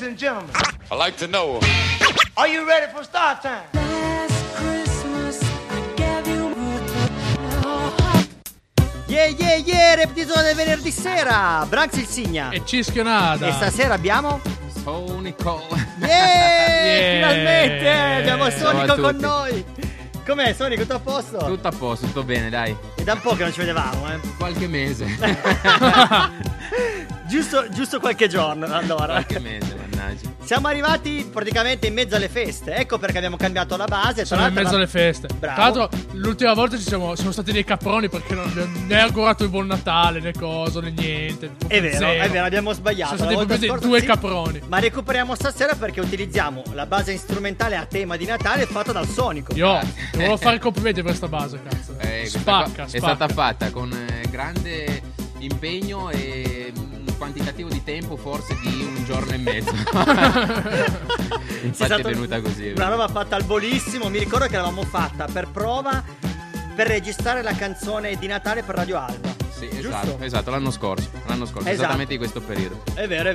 Ladies and gentlemen, I like to know. Are you ready for start time? Last Christmas I gave you yeah, yeah, yeah, repetizione del venerdì sera. Branzi il Signa e Ciscio Nada. E stasera abbiamo Sonico. Yeah, finalmente abbiamo Sonico con noi. Com'è Sonico, tutto a posto? Tutto a posto, tutto bene, dai. E da un po' che non ci vedevamo, eh? Qualche mese. Giusto qualche giorno, allora. Qualche mese, mannaggia. Siamo arrivati praticamente in mezzo alle feste. Ecco perché abbiamo cambiato la base. Siamo in mezzo alle feste. Bravo. Tra l'altro, l'ultima volta siamo stati dei caproni perché non abbiamo né augurato il buon Natale, né cosa, né niente. È vero, abbiamo sbagliato. Siamo stati proprio due caproni. Ma recuperiamo stasera perché utilizziamo la base strumentale a tema di Natale fatta dal Sonico. Io volevo fare complimenti per questa base, cazzo. Spacca. È stata fatta con grande impegno e quantitativo di tempo, forse di un giorno e mezzo. Infatti è venuta così. Una roba fatta al volissimo. Mi ricordo che l'avevamo fatta per prova per registrare la canzone di Natale per Radio Alba. Sì, esatto, l'anno scorso, esatto. Esattamente in questo periodo. È vero.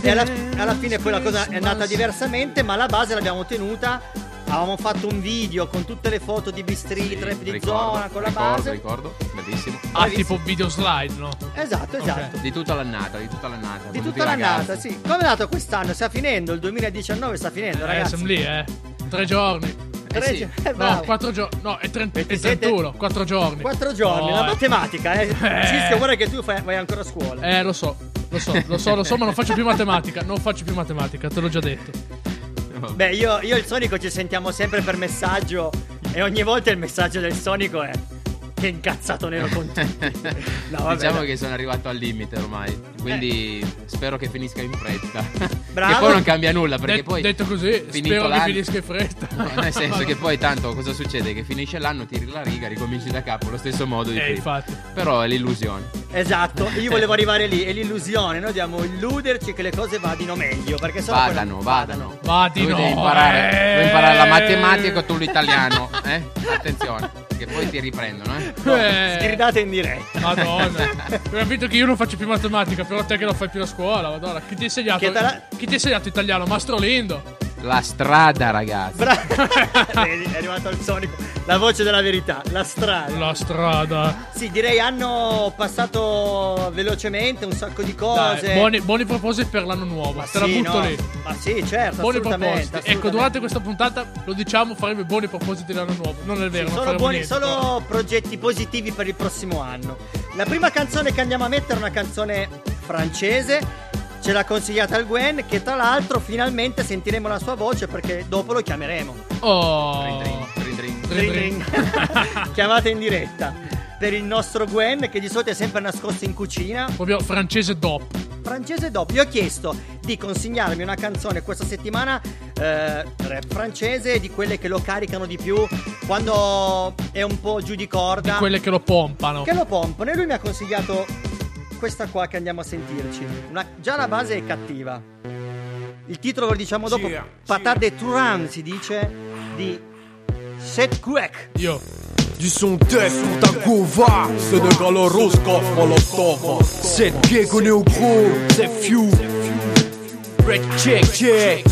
E alla fine poi la cosa è andata diversamente, ma la base l'abbiamo tenuta. Avevamo fatto un video con tutte le foto di B-Street, rap di zona, con la base. Ricordo, bellissimo. Tipo video slide, no? Esatto. Okay. Di tutta l'annata. Di tutta l'annata, sì. Come è andato quest'anno? Sta finendo, il 2019 sta finendo, ragazzi. Siamo lì, 3 giorni. 4 giorni. No, è 31. 4 giorni. 4 giorni, la matematica, Cisco, guarda che tu vai ancora a scuola. Lo so, ma non faccio più matematica, te l'ho già detto. Beh, io e il Sonico ci sentiamo sempre per messaggio e ogni volta il messaggio del Sonico è che incazzato nero con te. No, diciamo che sono arrivato al limite ormai, quindi spero che finisca in fretta. Bravo. Che poi non cambia nulla perché poi detto così spero che finisca in fretta, no, nel senso che poi tanto cosa succede? Che finisce l'anno, tiri la riga, ricominci da capo lo stesso modo di prima. Però è l'illusione. Esatto, io volevo arrivare lì, è l'illusione, noi dobbiamo illuderci che le cose vadino meglio perché sennò vadano. Devi imparare la matematica, tu l'italiano, attenzione che poi ti riprendono, sgridate in diretta. Madonna, ho capito che io non faccio più matematica, però te che non fai più la scuola, madonna, chi ti ha insegnato italiano? Mastro Lindo. La strada, ragazzi. È arrivato al Sonico, la voce della verità, la strada. Sì, direi hanno passato velocemente un sacco di cose. Dai, buoni propositi per l'anno nuovo. Te la butto lì. Ma sì, certo, buoni propositi. Ecco, durante questa puntata lo diciamo, faremo buoni propositi l'anno nuovo. Non è vero, sì, solo progetti positivi per il prossimo anno. La prima canzone che andiamo a mettere è una canzone francese. Ce l'ha consigliata al Gwen, che tra l'altro finalmente sentiremo la sua voce perché dopo lo chiameremo. Chiamata in diretta per il nostro Gwen, che di solito è sempre nascosto in cucina. Proprio francese DOP. Io ho chiesto di consegnarmi una canzone questa settimana, rap francese, di quelle che lo caricano di più quando è un po' giù di corda, di quelle che lo pompano. E lui mi ha consigliato questa qua che andiamo a sentirci. Già la base è cattiva. Il titolo lo diciamo dopo. Patate de Turan si dice di Set Quack. Io du son teuf pour ta gova, c'est de galorose coffre molotov. Set piegone au gros, c'est few. Break check.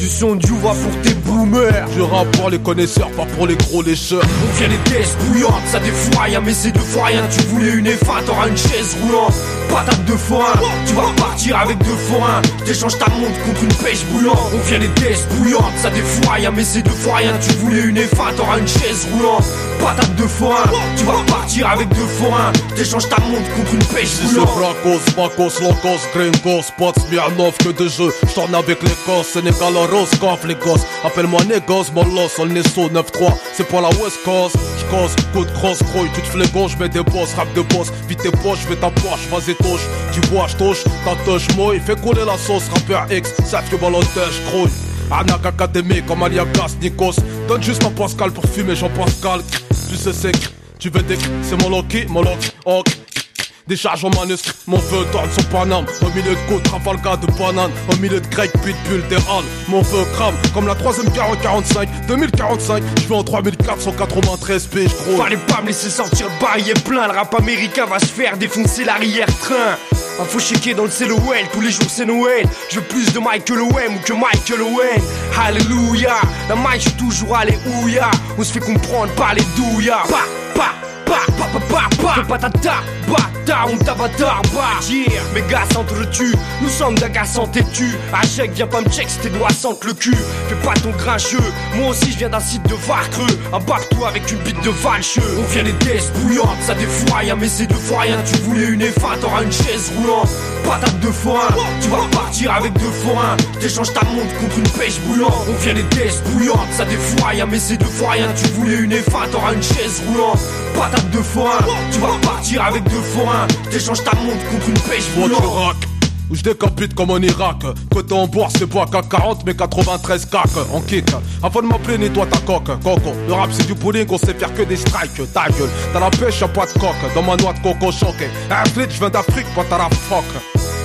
Du son du va pour tes boomers. Je rappe pour les connaisseurs, pas pour les gros lécheurs. On vient les tests bouillantes, ça défouraille, mais c'est de fois rien. Tu voulais une effa, t'auras une chaise roulante. Patate de forain, tu vas repartir avec deux forains. T'échanges ta montre contre une pêche bouillante. On vient les tests bouillantes, ça défouraille, mais c'est de fois rien. Tu voulais une effa, t'auras une chaise roulante. Patate de forain, tu vas repartir avec deux forains. T'échanges ta montre contre une pêche bouillante. C'est Bracos, Macos, Locos, Gringos, Pots, Mianov, que de jeux. J'torne avec les Cosses, Sénégal, Rose, coffre les gosses, appelle-moi négoce, mon loss, on est saut 9-3, c'est pour la West Coast, j'cosse, coup de crosse, croix, tu te flégon, j'mets des bosses, rap de boss, vite tes poches, fais ta poche, vas-y touche, tu bois, j'touche, ta touche, moi, il fait couler la sauce, rappeur X, ça fait ballon tèche, croix, Anak Academy, comme Aliagas, Nikos, donne juste ma Pascal pour fumer, j'en Pascal, tu sais c'est, tu veux des, c'est mon Loki, ok. Décharge en manuscrit, mon feu torne son paname. Un milieu de côte, Trafalgar de banane. Un milieu de grec, pitbull, des halles. Mon feu crame, comme la troisième guerre en 45 2045, je vais en 3493 piges. Fallait pas me laisser sortir le bail est plein. Le rap américain va se faire défoncer l'arrière-train. Un faux chéquier dans le CLOL, tous les jours c'est Noël. Je veux plus de Michael Owen ou que Michael Owen. Alléluia, la maille je suis toujours allé ouya. On se fait comprendre par les douillas. Pa, pa, pa, pa, pa, pa, pa, patata, bata, on t'avatar, bah yeah. Mes gars sentent le tu, nous sommes d'agaçants têtus. Achec, viens pas me check si tes doigts sentent le cul. Fais pas ton grincheux, moi aussi je viens d'un site de Varcreux. Un barre-toi avec une bite de valcheux. On vient les tests bouillantes, ça défoie, mais c'est de fois rien. Tu voulais une F1, t'auras une chaise roulante. Patate de forain, tu vas partir avec deux forains. T'échanges ta montre contre une pêche brûlante. On vient les tests bouillantes, ça défoie, mais c'est de fois rien. Tu voulais une F1, t'auras une chaise roulante. Patate de forain, tu vas partir avec deux forains. T'échanges ta montre contre une pêche brûlante. Où je décapite comme en Irak. Côté en boire c'est bois à 40 mais 93 cac. En kick, avant de m'appeler nettoie ta coque. Coco, le rap c'est du bowling, on sait faire que des strikes. Ta gueule, t'as la pêche, y'a pas de coque. Dans ma noix de coco choqué. Un flit, je viens d'Afrique, pas t'as la froc.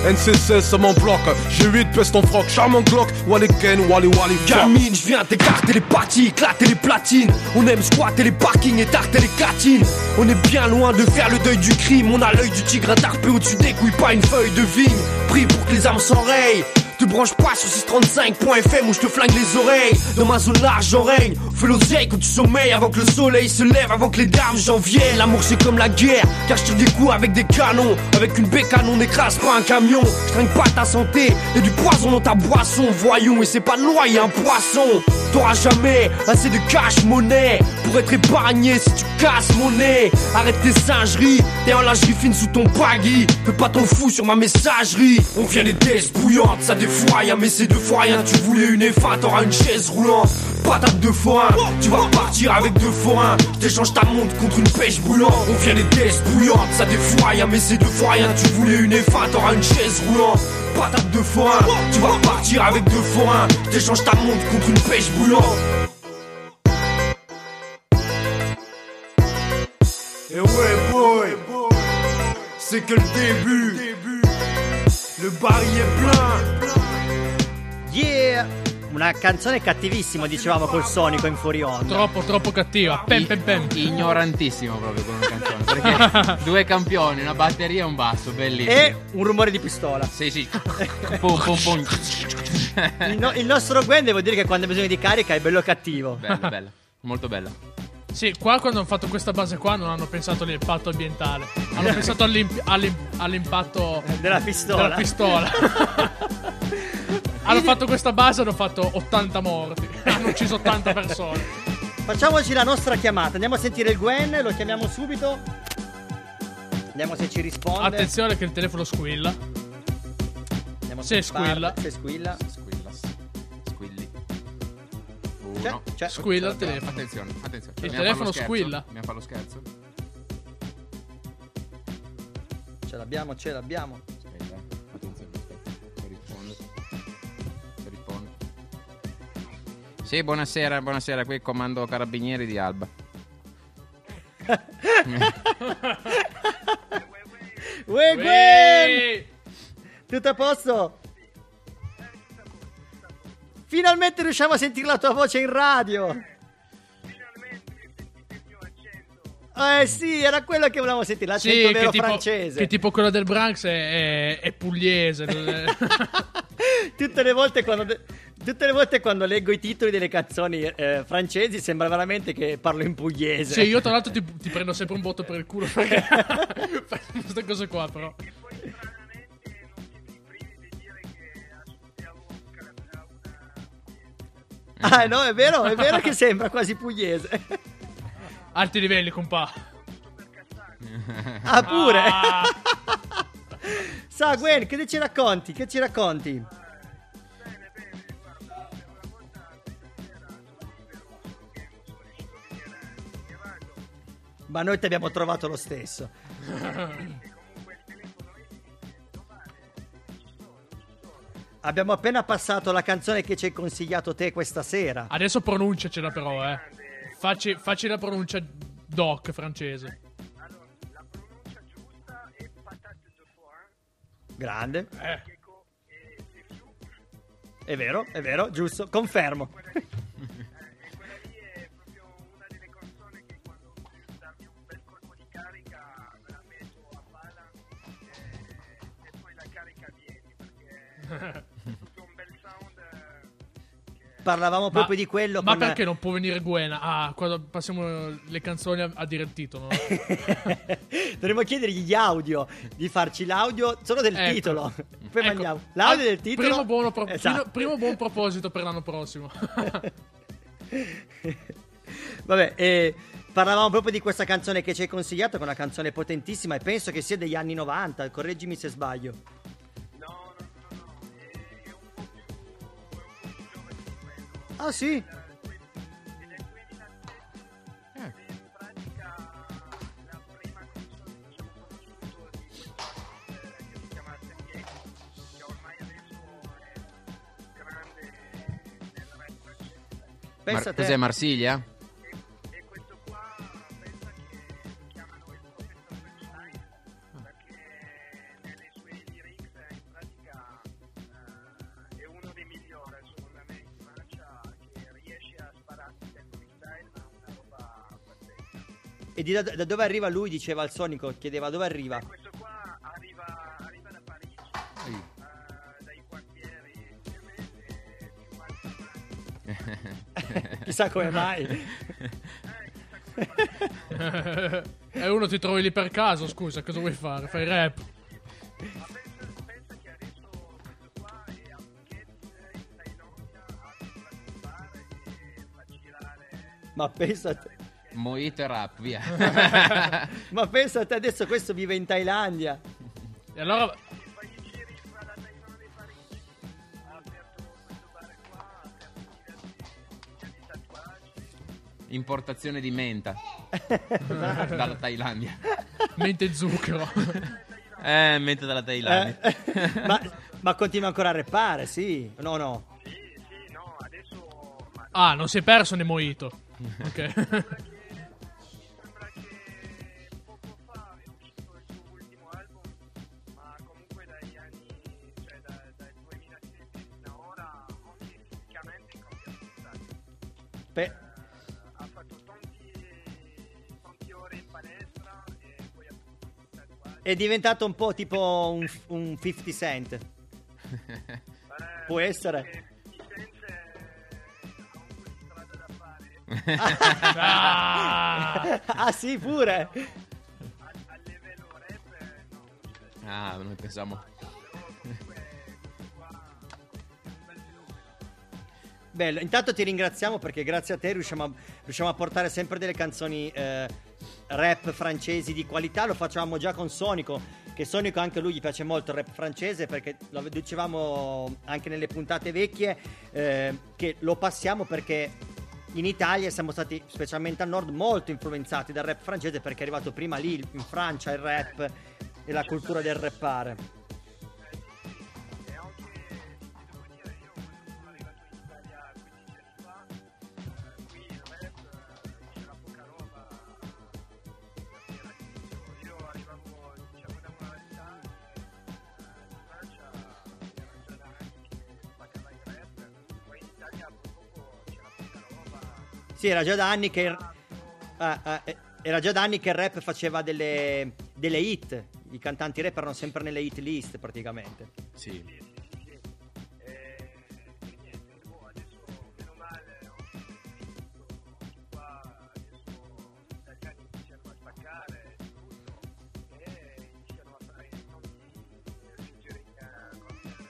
NC16 ça m'en bloque. G8 pèse ton froc, charmant Glock. Wally Ken, Wally Wally. Gamine, je viens t'écarter les parties, éclater les platines. On aime squatter les parkings et tarter les catines. On est bien loin de faire le deuil du crime. On a l'œil du tigre intarpé au-dessus des couilles, pas une feuille de vigne. Pris pour que les armes s'enrayent. Te branche pas sur 635.fm où je te flingue les oreilles. Dans ma zone large j'en règne. Fais l'oseille quand tu sommeilles. Avant que le soleil se lève, avant que les dames j'en viennent. L'amour c'est comme la guerre, car je tire des coups avec des canons. Avec une bécane on n'écrase pas un camion. Je trinque pas ta santé, y'a du poison dans ta boisson. Voyons, et c'est pas de loi, y'a un poisson. T'auras jamais assez de cash-monnaie pour être épargné si tu casses mon nez. Arrête tes singeries, t'es en lingerie fine sous ton baggy. Fais pas ton fou sur ma messagerie. On vient les tests bouillantes, ça défoie, mais c'est de fois rien. Tu voulais une F1, t'auras une chaise roulante. Patate de forain, tu vas partir avec deux forains. T'échanges ta montre contre une pêche brûlante. On vient les tests bouillantes, ça défoie, mais c'est de fois rien. Tu voulais une F1, t'auras une chaise roulante. Patate de forain, tu vas partir avec deux forains. T'échanges ta montre contre une pêche brûlante. Et ouais boy, c'est que le début. Le bar y è plein. Yeah. Una canzone cattivissima, dicevamo col Sonico in fuori onda. Troppo cattiva. Pem. Ignorantissimo proprio con una canzone. Perché due campioni, una batteria e un basso, bellissimo. E un rumore di pistola. Sì. Pom. Il nostro Gwen, devo dire che quando ha bisogno di carica è bello cattivo. Bella. Molto bella. Sì, qua quando hanno fatto questa base qua non hanno pensato all'impatto ambientale. Hanno pensato all'impatto della pistola. Hanno fatto questa base, hanno fatto 80 morti. Hanno ucciso 80 persone. Facciamoci la nostra chiamata. Andiamo a sentire il Gwen, lo chiamiamo subito. Vediamo se ci risponde. Attenzione che il telefono squilla. Andiamo Se squilla. C'è. Squilla il telefono. Attenzione. Il telefono squilla. Mi fa lo scherzo. Ce l'abbiamo. Aspetta. Attenzione. Risponde. Sì, buonasera. Qui comando Carabinieri di Alba. Gwen! Tutto a posto? Finalmente riusciamo a sentire la tua voce in radio. Finalmente sentite il mio accento. Sì, era quello che volevamo sentire, l'accento vero francese. Che tipo quello del Branx è pugliese. Tutte le volte quando leggo i titoli delle canzoni francesi sembra veramente che parlo in pugliese. Sì, io tra l'altro ti prendo sempre un botto per il culo perché per queste cose qua però. Ah no, è vero che sembra quasi pugliese. Alti livelli, compà. Ah pure. Sa Gwen, che ci racconti? Bene, guarda, una volta stasera sono divenuto che non sono riuscito a vedere il radio. Ma noi ti abbiamo trovato lo stesso. Abbiamo appena passato la canzone che ci hai consigliato te questa sera. Adesso pronunciacela però, Facci la pronuncia doc francese. Allora, la pronuncia giusta è patate de foie. Grande. È vero, giusto, confermo. Quella lì è proprio una delle canzoni che quando voglio darmi un bel colpo di carica me la metto a palla e poi un bel sound. Parlavamo proprio di quello. Ma perché non può venire Gwen? Ah, quando passiamo le canzoni a dire il titolo. Dovremmo chiedergli gli audio, di farci l'audio solo del titolo. Poi mandiamo l'audio del titolo. Primo buon proposito per l'anno prossimo. Vabbè, parlavamo proprio di questa canzone che ci hai consigliato, che è una canzone potentissima e penso che sia degli anni 90. Correggimi se sbaglio. Ah sì? Pensa te. Cos'è, Marsiglia? E questo qua pensa che chiamano il professor Sly, perché nelle sue lyrics in pratica è uno dei migliori secondo me in Francia, che riesce a spararsi del freestyle, ma una roba pazzesca. E da dove arriva lui? Diceva al Sonico, chiedeva dove arriva. Questo qua arriva da Parigi. Dai quartieri ovviamente più alti. Chissà come mai. E uno ti trovi lì per caso, scusa, cosa vuoi fare? Fai rap. Ma pensa che adesso questo qua è a Phuket, in Thailandia, a fare e fa girare. Ma pensa te. Mojito e rap, via. Ma pensa te, adesso questo vive in Thailandia. E allora importazione di menta dalla Thailandia. Menta e zucchero. Menta dalla Thailandia. Ma continua ancora a rappare, sì? No. Sì, no, adesso... Ah, non si è perso né mojito. Ok. Sembra che poco fa è uscito il suo ultimo album, ma comunque dagli anni, cioè dal 2016 da ora, ogni fisicamente cambia. È diventato un po' tipo un 50 Cent. Può essere? 50 Cent ha un po' di strada da fare. Ah sì, pure. Al livello rap no. Ah, noi pensiamo. Bello, intanto ti ringraziamo perché grazie a te riusciamo a portare sempre delle canzoni rap francesi di qualità. Lo facevamo già con Sonico, che Sonico anche lui gli piace molto il rap francese, perché lo dicevamo anche nelle puntate vecchie che lo passiamo perché in Italia siamo stati, specialmente al nord, molto influenzati dal rap francese, perché è arrivato prima lì in Francia il rap e la cultura del rappare. Sì, era già da anni che il rap faceva delle hit. I cantanti rap erano sempre nelle hit list praticamente. Sì. Adesso meno male qua adesso gli italiani iniziano a staccare tutto e iniziano a fare con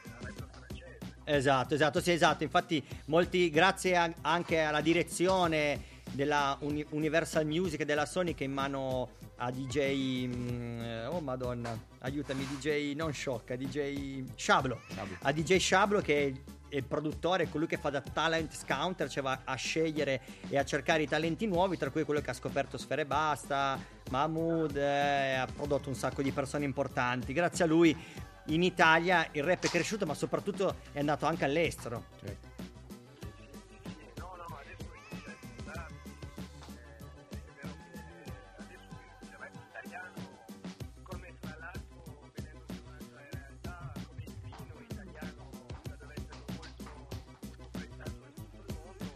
la rap francese. Esatto, sì, esatto. Infatti molti grazie anche alla direzione della Universal Music e della Sony, che in mano a DJ DJ Sciablo, a DJ Sciablo, che è il produttore, è colui che fa da talent scounter, cioè va a scegliere e a cercare i talenti nuovi, tra cui quello che ha scoperto Sfera Ebbasta, Mahmoud, ha prodotto un sacco di persone importanti. Grazie a lui in Italia il rap è cresciuto, ma soprattutto è andato anche all'estero. Certo.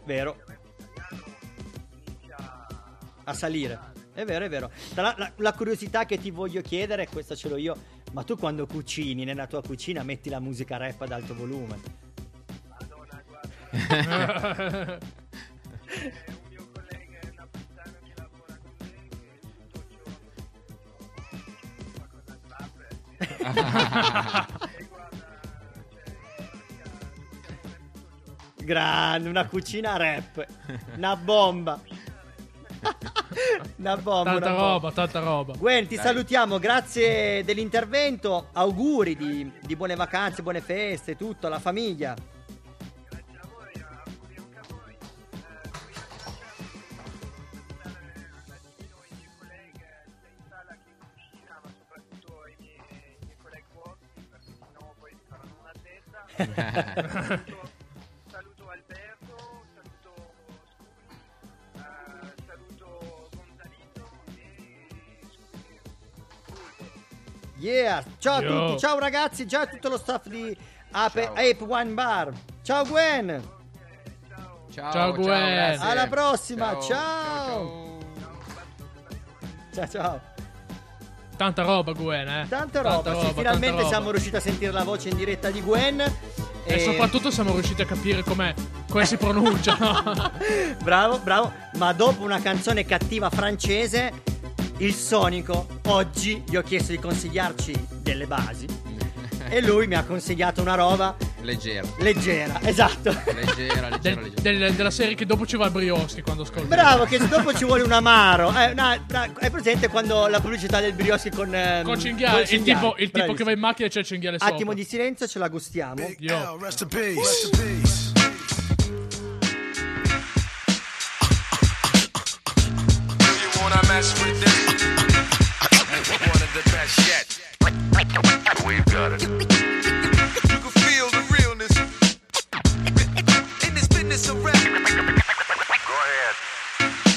Vero. A salire. È vero. La curiosità che ti voglio chiedere, questa ce l'ho io, Ma tu quando cucini, nella tua cucina metti la musica rap ad alto volume? Madonna, guarda. Un mio collega è napoletano che lavora con me, che tutto il giorno fa cosa sta. Grande, una cucina rap, una bomba. Una bomba, tanta roba, tanta roba. Gwen, ti salutiamo, grazie dell'intervento, auguri di buone vacanze, buone feste, tutto alla famiglia. Grazie a voi, auguri anche a voi. Voglio salutare i miei colleghi in sala che cucina, ma soprattutto i miei colleghi cuochi, perché se no poi mi faranno una testa. Yeah, ciao a tutti, ciao ragazzi, ciao a tutto lo staff di Ape One Bar. Ciao Gwen. Ciao Gwen. Alla prossima, ciao. Tanta roba Gwen, eh. Tanta roba, sì, finalmente siamo riusciti a sentire la voce in diretta di Gwen. E soprattutto siamo riusciti a capire com'è, come si pronuncia. Bravo. Ma dopo una canzone cattiva francese, il Sonico oggi gli ho chiesto di consigliarci delle basi e lui mi ha consigliato una roba leggera, esatto, leggera. Della serie che dopo ci va il brioche quando ascolti. Bravo, che dopo ci vuole un amaro, è presente quando la pubblicità del brioche con cinghiale, il tipo che va in macchina e c'è il cinghiale sopra. Attimo di silenzio, ce la gustiamo. Yo. Rest in peace. I mess with this. One of the best yet. We've got it. You can feel the realness in this business of rap. Go ahead.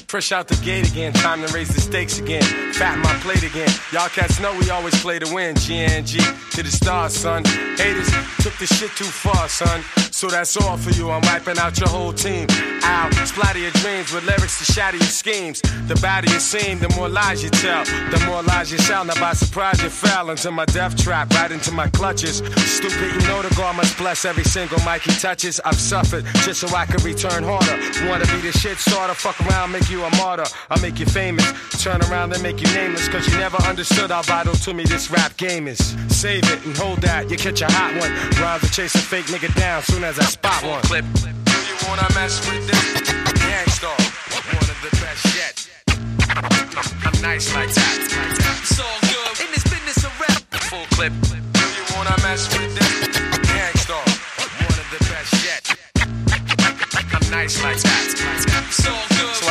Fresh out the gate again. Time to raise the stakes again. Fat my plate again. Y'all cats know we always play to win. G&G to the stars, son. Haters took the shit too far, son. So that's all for you, I'm wiping out your whole team. Ow, splatter your dreams with lyrics to shatter your schemes. The badder you seem, the more lies you tell. The more lies you sound, now by surprise you fell into my death trap, right into my clutches. Stupid, you know the guard must bless every single mic he touches. I've suffered, just so I can return harder. Wanna be the shit starter, fuck around, make you a martyr. I'll make you famous, turn around and make you nameless. Cause you never understood how vital to me this rap game is. Save it and hold that, you catch a hot one. Rhymes are chasing fake nigga down, soon as I spot one. Clip. Do you wanna mess with this? Gangstar, one of the best yet. I'm nice like that. It's all good in this business of rap. Full clip. Do you wanna mess with this? Gangstar, one of the best yet. I'm nice like that. It's all good. So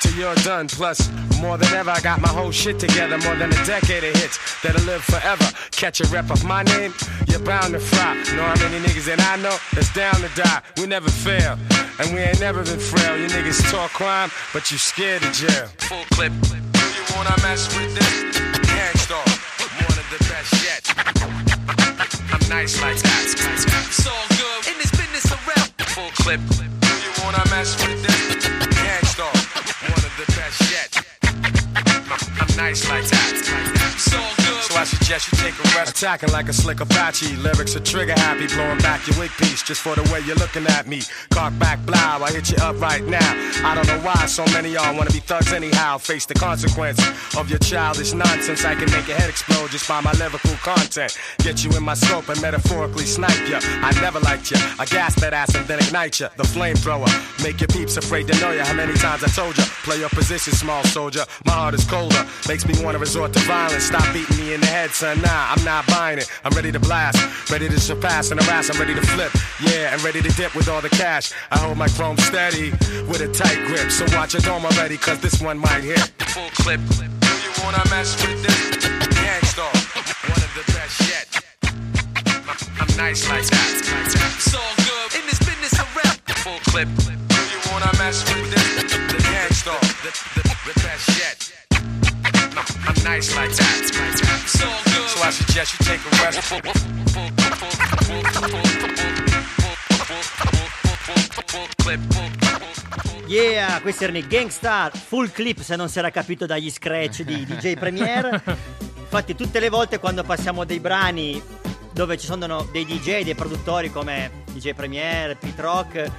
till you're done. Plus more than ever I got my whole shit together. More than a decade of hits that'll live forever. Catch a rep of my name, you're bound to fry. Know how many niggas that I know that's down to die. We never fail, and we ain't never been frail. You niggas talk crime, but you scared of jail. Full clip. Do you wanna mess with this? Gangstar, one of the best yet. I'm nice like that. It's all good in this business of rap. Full clip. Do you wanna mess with this? Gangstar, one of the best yet. I'm nice like that. So good. So I suggest you take a rest. Attacking like a slick Apache. Lyrics are trigger happy. Blowing back your wig piece just for the way you're looking at me. Cock back, blow. I hit you up right now. I don't know why so many y'all wanna be thugs anyhow. Face the consequence of your childish nonsense. I can make your head explode just by my lyrical content. Get you in my scope and metaphorically snipe ya. I never liked ya. I gas that ass and then ignite ya. The flamethrower. Make your peeps afraid to know ya. How many times I told ya? Play your position, small soldier. My heart is colder, makes me wanna resort to violence. Stop beating me in the head, son. Nah, I'm not buying it. I'm ready to blast, ready to surpass and harass. I'm ready to flip, yeah, and ready to dip with all the cash. I hold my chrome steady with a tight grip. So watch your dome already, cause this one might hit. Full clip. Do you wanna mess with this? Gangstar, one of the best yet. I'm nice like that. It's all good in this business. flip. You wanna mess with this? The Gangstar, the best yet. I'm nice like that. So good. So I suggest you take a rest. Yeah, questi erano i Gangstar, full clip se non si era capito dagli scratch di DJ Premier. Infatti tutte le volte quando passiamo dei brani dove ci sono dei DJ, dei produttori come DJ Premier, Pete Rock,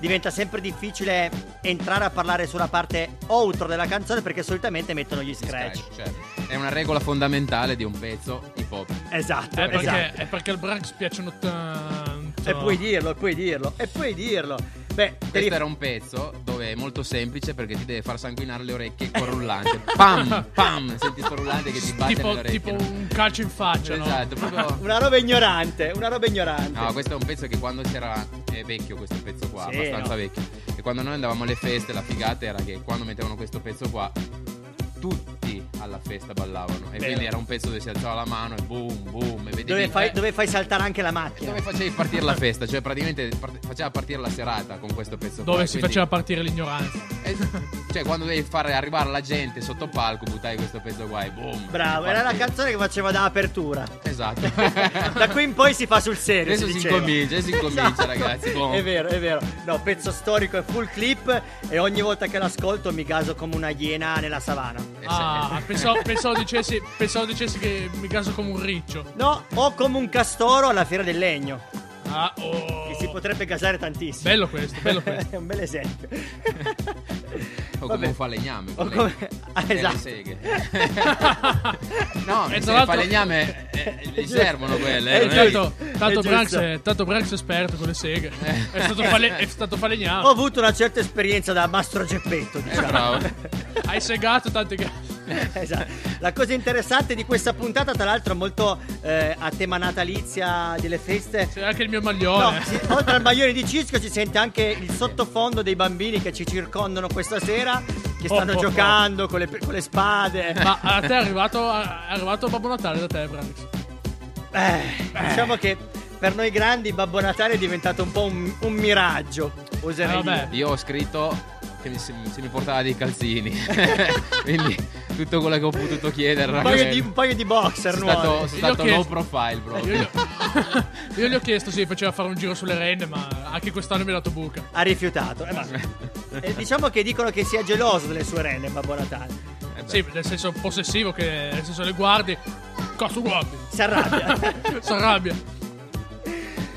diventa sempre difficile entrare a parlare sulla parte outro della canzone perché solitamente mettono gli scratch. Certo. È una regola fondamentale di un pezzo hip hop. Esatto, esatto. È perché al Branx piacciono tanto. E puoi dirlo, puoi dirlo, e puoi dirlo. Beh, questo era un pezzo dove è molto semplice perché ti deve far sanguinare le orecchie col rullante. Pam, pam, senti il rullante che ti batte tipo, nelle orecchie. Tipo un calcio in faccia, esatto, no? Proprio... una roba ignorante, una roba ignorante. No, questo è un pezzo che quando c'era... è vecchio questo pezzo qua, sì, abbastanza vecchio. E quando noi andavamo alle feste la figata era che quando mettevano questo pezzo qua tutti alla festa ballavano. E beh, quindi era un pezzo dove si alzava la mano e boom boom e dove fai saltare anche la macchina, dove facevi partire la festa. Cioè praticamente faceva partire la serata con questo pezzo dove qua. Dove si quindi... faceva partire l'ignoranza, cioè quando devi fare arrivare la gente sotto palco buttavi questo pezzo qua e boom. Bravo, era la canzone che faceva da apertura. Esatto. Da qui in poi si fa sul serio. Adesso si incomincia esatto, ragazzi, boom. È vero, è vero. No, pezzo storico e full clip. E ogni volta che l'ascolto mi gaso come una iena nella savana. Ah, pensavo dicessi che mi caso come un riccio. No, o come un castoro alla fiera del legno. Ah, oh. Che si potrebbe gasare tantissimo. Bello questo, bello questo. È un bel esempio. O come un falegname. O come... ah, esatto. Le seghe. No, il falegname gli servono quelle. Tanto Branx è esperto con le seghe. È stato falegname. Ho avuto una certa esperienza da Mastro Geppetto, diciamo. Bravo. Hai segato tante gare. Esatto. La cosa interessante di questa puntata, tra l'altro, molto a tema natalizia delle feste. C'è anche il mio maglione. No, oltre al maglione di Cisco, si sente anche il sottofondo dei bambini che ci circondano questa sera, che stanno giocando con le spade. Ma a te è arrivato Babbo Natale da te, Branx? Diciamo che per noi grandi Babbo Natale è diventato un po' un miraggio. Oserei. Io ho scritto che se mi portava dei calzini. Quindi tutto quello che ho potuto chiedere, un paio di boxer nuovi. È stato low profile proprio. Io gli ho chiesto se faceva fare un giro sulle renne, ma anche quest'anno mi ha dato buca. Ha rifiutato. Diciamo che dicono che sia geloso delle sue renne Babbo Natale. Sì, nel senso possessivo, che nel senso le guardi, cazzo guardi, si arrabbia. Si arrabbia.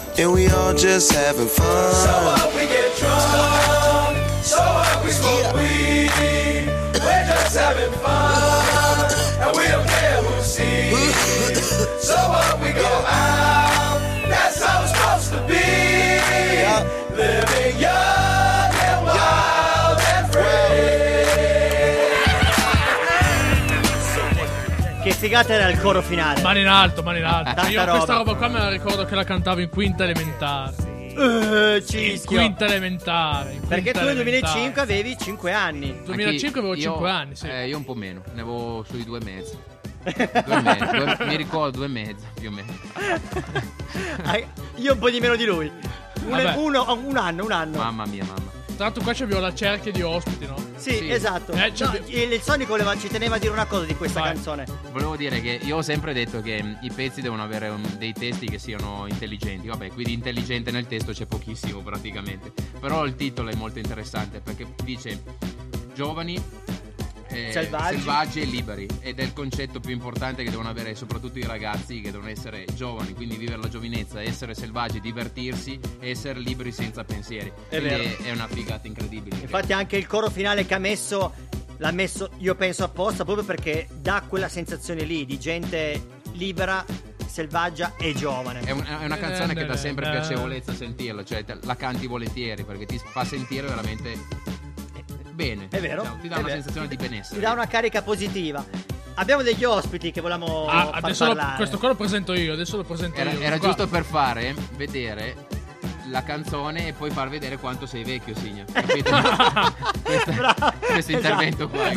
and we all just having fun. So up we get drunk, so up we smoke weed. We're just having fun, and we don't care who sees. So up we go out, that's how it's supposed to be. Living young. Che figata era il coro finale. Mano in alto, mano in alto. Tanta io roba. Questa roba qua me la ricordo che la cantavo in quinta elementare. In quinta elementare. Perché tu nel 2005 avevi 5 anni. 2005 avevo 5 anni, sì. Io un po' meno, ne avevo sui 2 e mezzo. Mi ricordo 2 e mezzo, più o meno. Io un po' di meno di lui. Un anno. Mamma mia, mamma. Tra l'altro qua abbiamo la cerchia di ospiti, no? Sì, sì. Esatto. No, il Sonico ci teneva a dire una cosa di questa canzone. Volevo dire che io ho sempre detto che i pezzi devono avere dei testi che siano intelligenti. Vabbè, qui di intelligente nel testo c'è pochissimo praticamente. Però il titolo è molto interessante perché dice giovani, selvaggi e liberi. Ed è il concetto più importante che devono avere soprattutto i ragazzi, che devono essere giovani, quindi vivere la giovinezza, essere selvaggi, divertirsi, essere liberi senza pensieri. È una figata incredibile. Infatti anche il coro finale che ha messo, l'ha messo io penso apposta, proprio perché dà quella sensazione lì di gente libera, selvaggia e giovane. È una canzone che dà sempre piacevolezza sentirla, cioè la canti volentieri perché ti fa sentire veramente bene, è vero, ti dà una sensazione di benessere, ti dà una carica positiva. Abbiamo degli ospiti che volevamo far adesso parlare. Questo qua lo presento io, adesso lo presento io. Era giusto per fare vedere la canzone e poi far vedere quanto sei vecchio, Signa. Questo intervento qua.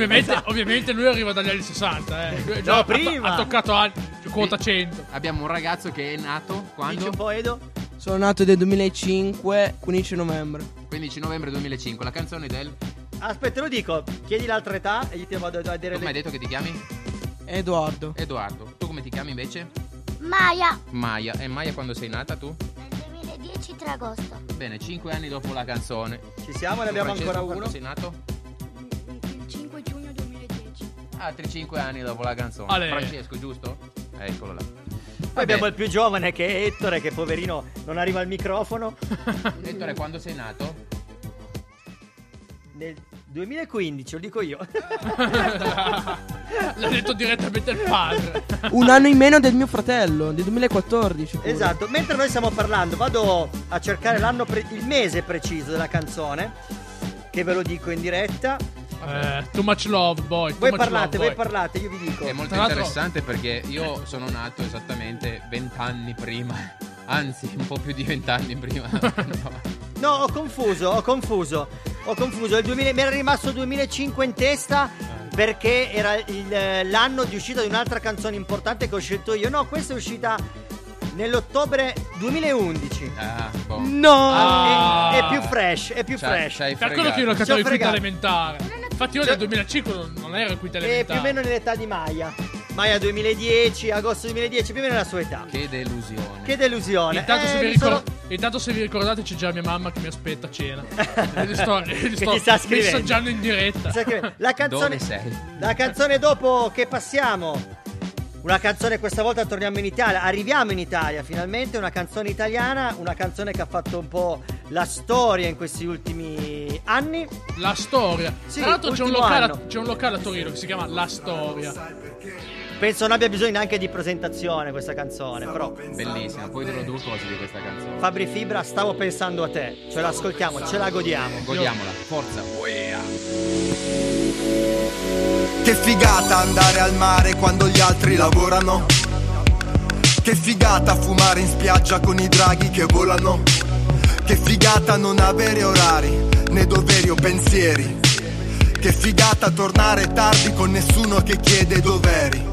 Ovviamente lui arriva dagli anni 60, già no, prima. Ha toccato quota 100. Abbiamo un ragazzo che è nato quando? Dici un po', Edo. Sono nato nel 2005, 15 novembre. 15 novembre 2005, la canzone del... Aspetta, lo dico, chiedi l'altra età e gli ti vado a dire. Tu mi hai detto che ti chiami? Edoardo. Tu come ti chiami invece? Maia. E Maia quando sei nata tu? Nel 2010, 3 agosto. Bene, 5 anni dopo la canzone. Ci siamo, ne abbiamo ancora uno. Quando sei nato? Il 5 giugno 2010. Altri 5 anni dopo la canzone. Francesco, giusto? Eccolo là. Poi abbiamo il più giovane che è Ettore, che poverino non arriva al microfono. Ettore, quando sei nato? Nel 2015, lo dico io. L'ha detto direttamente il padre. Un anno in meno del mio fratello, del 2014 pure. Esatto, mentre noi stiamo parlando vado a cercare il mese preciso della canzone, che ve lo dico in diretta. Too much love, boy. Voi parlate, io vi dico. È molto interessante perché io sono nato esattamente 20 anni prima. Anzi, un po' più di 20 anni prima. No, ho confuso. Mi era rimasto 2005 in testa perché era l'anno di uscita di un'altra canzone importante che ho scelto io. No, questa è uscita nell'ottobre 2011. È più fresh, fresh. Per quello che io l'ho cantato in quinta elementare. Infatti io nel 2005 non ero in quinta elementare. Più o meno nell'età di Maia 2010, agosto 2010, più o meno la sua età. Che delusione. Intanto se vi ricordate c'è già mia mamma che mi aspetta a cena. Che sta scrivendo. Messaggiando in diretta. La canzone dopo che passiamo Una canzone, questa volta torniamo in Italia, arriviamo in Italia finalmente, una canzone italiana, una canzone che ha fatto un po' la storia in questi ultimi anni. La storia? Sì, tra l'altro c'è un locale a Torino che si chiama La Storia. Penso non abbia bisogno neanche di presentazione questa canzone, però bellissima. Poi dirò due cose di questa canzone. Fabri Fibra, Stavo pensando a te. Ce l'ascoltiamo, ce la godiamo. Godiamola, forza. Che figata andare al mare quando gli altri lavorano. Che figata fumare in spiaggia con i draghi che volano. Che figata non avere orari, né doveri o pensieri. Che figata tornare tardi con nessuno che chiede doveri.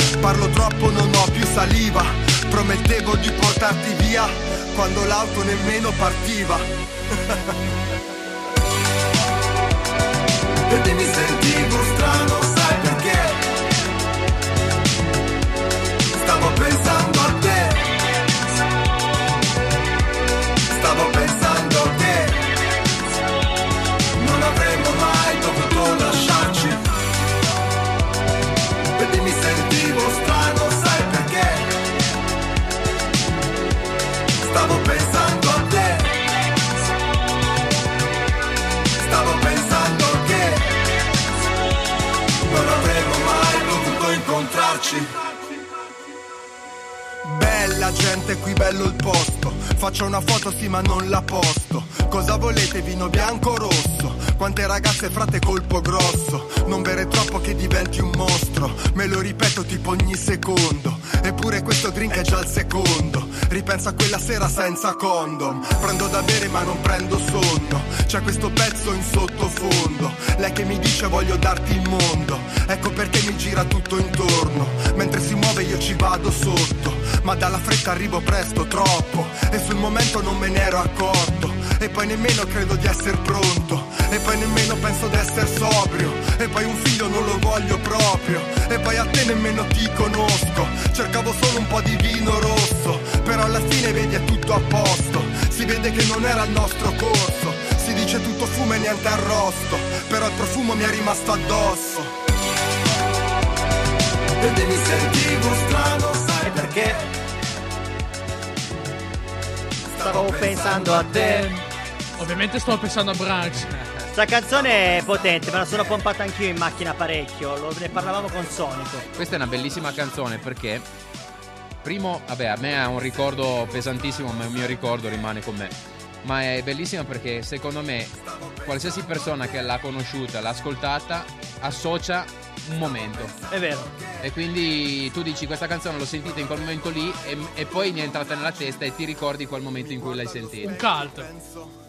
parlo troppo, non ho più saliva. Promettevo di portarti via quando l'auto nemmeno partiva. Perché mi sentivo strano, sai perché? Stavo pensando a te. Stavo pensando a te. Non avremmo mai dovuto lasciarci. Perché mi sentivo strano, sai perché? Stavo pensando a te. Stavo pensando che non avremmo mai dovuto incontrarci. Bella gente qui, bello il posto. Faccio una foto sì ma non la posto. Cosa volete, vino bianco o rosso? Quante ragazze frate colpo grosso. Non bere troppo che diventi un mostro. Me lo ripeto tipo ogni secondo. Eppure questo drink è già il secondo. Ripenso a quella sera senza condom. Prendo da bere ma non prendo sonno. C'è questo pezzo in sottofondo. Lei che mi dice voglio darti il mondo. Ecco perché mi gira tutto intorno. Mentre si muove io ci vado sotto. Ma dalla fretta arrivo presto, troppo. E sul momento non me ne ero accorto. E poi nemmeno credo di essere pronto. E poi nemmeno penso di essere sobrio. E poi un figlio non lo voglio proprio. E poi a te nemmeno ti conosco. Cercavo solo un po' di vino rosso. Però alla fine vedi è tutto a posto. Si vede che non era il nostro corso. Si dice tutto fumo e niente arrosto. Però il profumo mi è rimasto addosso. E mi sentivo strano, sai perché? Stavo pensando a te. Ovviamente sto pensando a Branzi. Sta canzone è potente, me la sono pompata anch'io in macchina parecchio. Ne parlavamo con Sonico. Questa è una bellissima canzone perché, primo, vabbè, a me è un ricordo pesantissimo, ma il mio ricordo rimane con me. Ma è bellissima perché secondo me qualsiasi persona che l'ha conosciuta, l'ha ascoltata, associa un momento. È vero. E quindi tu dici questa canzone l'ho sentita in quel momento lì e poi mi è entrata nella testa e ti ricordi quel momento in cui l'hai sentita. Un cult.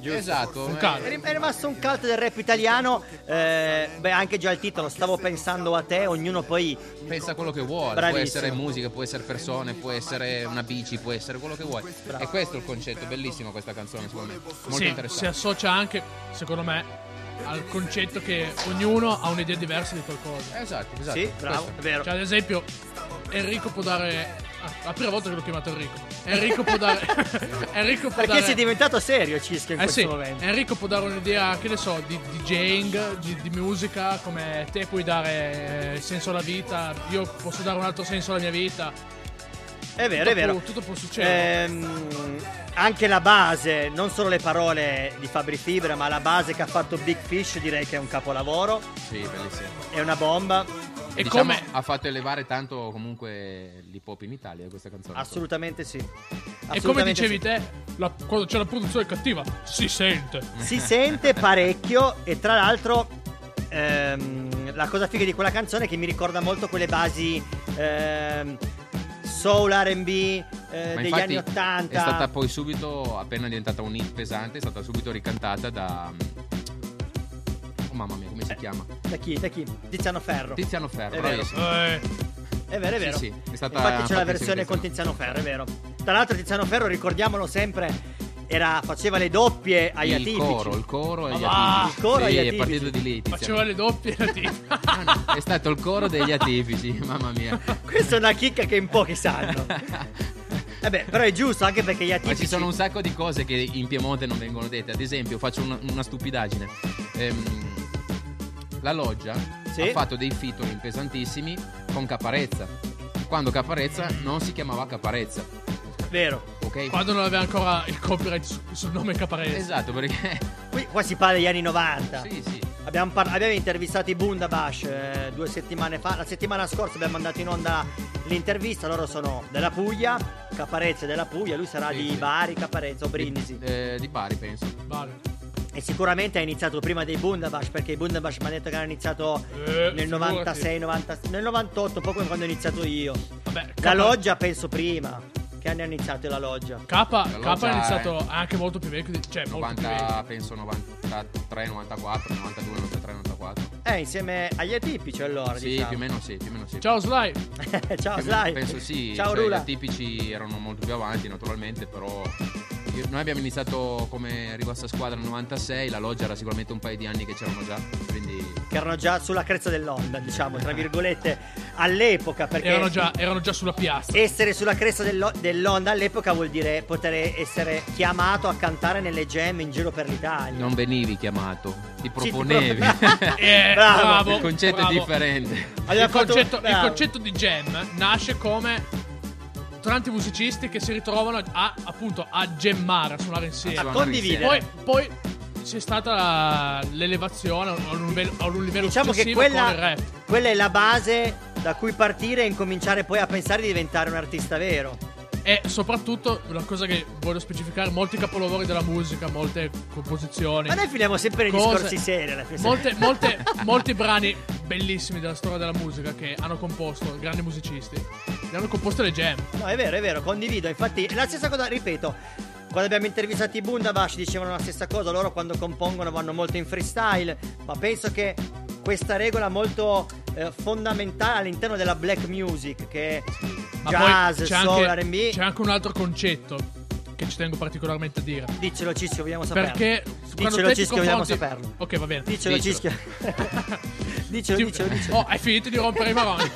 Esatto, un cult. È rimasto un cult del rap italiano. Beh, anche già il titolo, Stavo pensando a te. Ognuno poi pensa quello che vuole. Bravissimo. Può essere musica, può essere persone, può essere una bici, può essere quello che vuoi. Bravo. E questo è il concetto, bellissimo questa canzone secondo me. Molto sì, interessante. Si associa anche, secondo me, al concetto che ognuno ha un'idea diversa di qualcosa. Esatto. Sì, bravo, è vero. Cioè, ad esempio, Enrico può dare... la prima volta che l'ho chiamato Enrico. Enrico può dare... Enrico può perché dare... sei diventato serio, Cisca, in questo sì. Momento. Enrico può dare un'idea, che ne so, di DJing, di musica, come te puoi dare senso alla vita, io posso dare un altro senso alla mia vita. È vero, tutto è vero. Tutto può succedere. Anche la base, non solo le parole di Fabri Fibra, ma la base che ha fatto Big Fish, direi che è un capolavoro. Sì, bellissimo. È una bomba. E diciamo, come ha fatto elevare tanto comunque l'hip hop in Italia questa canzone. Assolutamente sì. Assolutamente. E come dicevi sì. Te, quando c'è la produzione cattiva, si sente. Si sente parecchio. E tra l'altro la cosa figa di quella canzone è che mi ricorda molto quelle basi soul, R&B degli anni 80. È stata poi subito, appena diventata un hit pesante, è stata subito ricantata da... oh mamma mia, come si chiama? Da chi? Tiziano Ferro. Tiziano Ferro, è vero. È vero sì, sì. È stata, infatti c'è la versione con Tiziano Ferro, è vero. Tra l'altro Tiziano Ferro, ricordiamolo sempre, faceva le doppie agli Atipici. Il coro agli Atipici. Il coro agli Atipici. È partito di lì. Faceva le doppie agli Atipici. È stato il coro degli Atipici, mamma mia. Questa è una chicca che in pochi sanno. Vabbè, però è giusto, anche perché gli Atipici... Ma ci sono un sacco di cose che in Piemonte non vengono dette. Ad esempio, faccio una stupidaggine. La Loggia ha fatto dei featuring pesantissimi con Caparezza, quando Caparezza non si chiamava Caparezza. Vero. Okay. Quando non aveva ancora il copyright sul nome Caparezza. Esatto, perché qua si parla degli anni 90. Sì, sì. Abbiamo intervistato i Bundabash 2 settimane fa. La settimana scorsa abbiamo mandato in onda l'intervista. Loro sono della Puglia, Caparezza è della Puglia. Lui sarà di Bari, Caparezza o Brindisi. Di Bari, penso. Bari. E sicuramente ha iniziato prima dei Bundabash, perché i Bundabash mi hanno detto che hanno iniziato nel 96, 90, nel 98, un po' come quando ho iniziato io. Vabbè, La Loggia penso prima. Che anni ha iniziato La Loggia? K ha iniziato anche molto più vecchio, cioè 90, molto più vecchio. Penso 93, 94, 92, 93, 94. Insieme agli Atipici allora, sì, diciamo. più o meno sì. Ciao Sly. Ciao Sly. Penso sì. Ciao Rula. Gli Atipici erano molto più avanti naturalmente, però... Noi abbiamo iniziato come rivasta squadra nel 96, La Loggia era sicuramente un paio di anni che c'erano già, quindi... Che erano già sulla cresta dell'onda, diciamo, tra virgolette, all'epoca, perché... Erano già sulla piazza. Essere sulla cresta dell'onda all'epoca vuol dire poter essere chiamato a cantare nelle jam in giro per l'Italia. Non venivi chiamato, ti proponevi. Bravo, il concetto è differente. Il concetto di jam nasce come... tanti musicisti che si ritrovano a gemmare, a suonare insieme, a condividere. Poi c'è stata l'elevazione a un livello diciamo successivo che con il rap. Quella è la base da cui partire e incominciare poi a pensare di diventare un artista vero. E soprattutto una cosa che voglio specificare: molti capolavori della musica, molte composizioni. Ma noi finiamo sempre nei discorsi seri. Molti brani bellissimi della storia della musica che hanno composto grandi musicisti. Hanno composto le jam. No, è vero, condivido. Infatti è la stessa cosa, ripeto, quando abbiamo intervistato i Bundabash dicevano la stessa cosa. Loro quando compongono vanno molto in freestyle, ma penso che questa regola molto fondamentale all'interno della black music, che è jazz, soul, R&B. C'è anche un altro concetto che ci tengo particolarmente a dire. Dicelo Cisco, vogliamo saperlo. Perché dicelo Cisco, vogliamo saperlo. Ok, va bene. Dicelo Cisco. Dicelo. Oh, hai finito di rompere i maroni.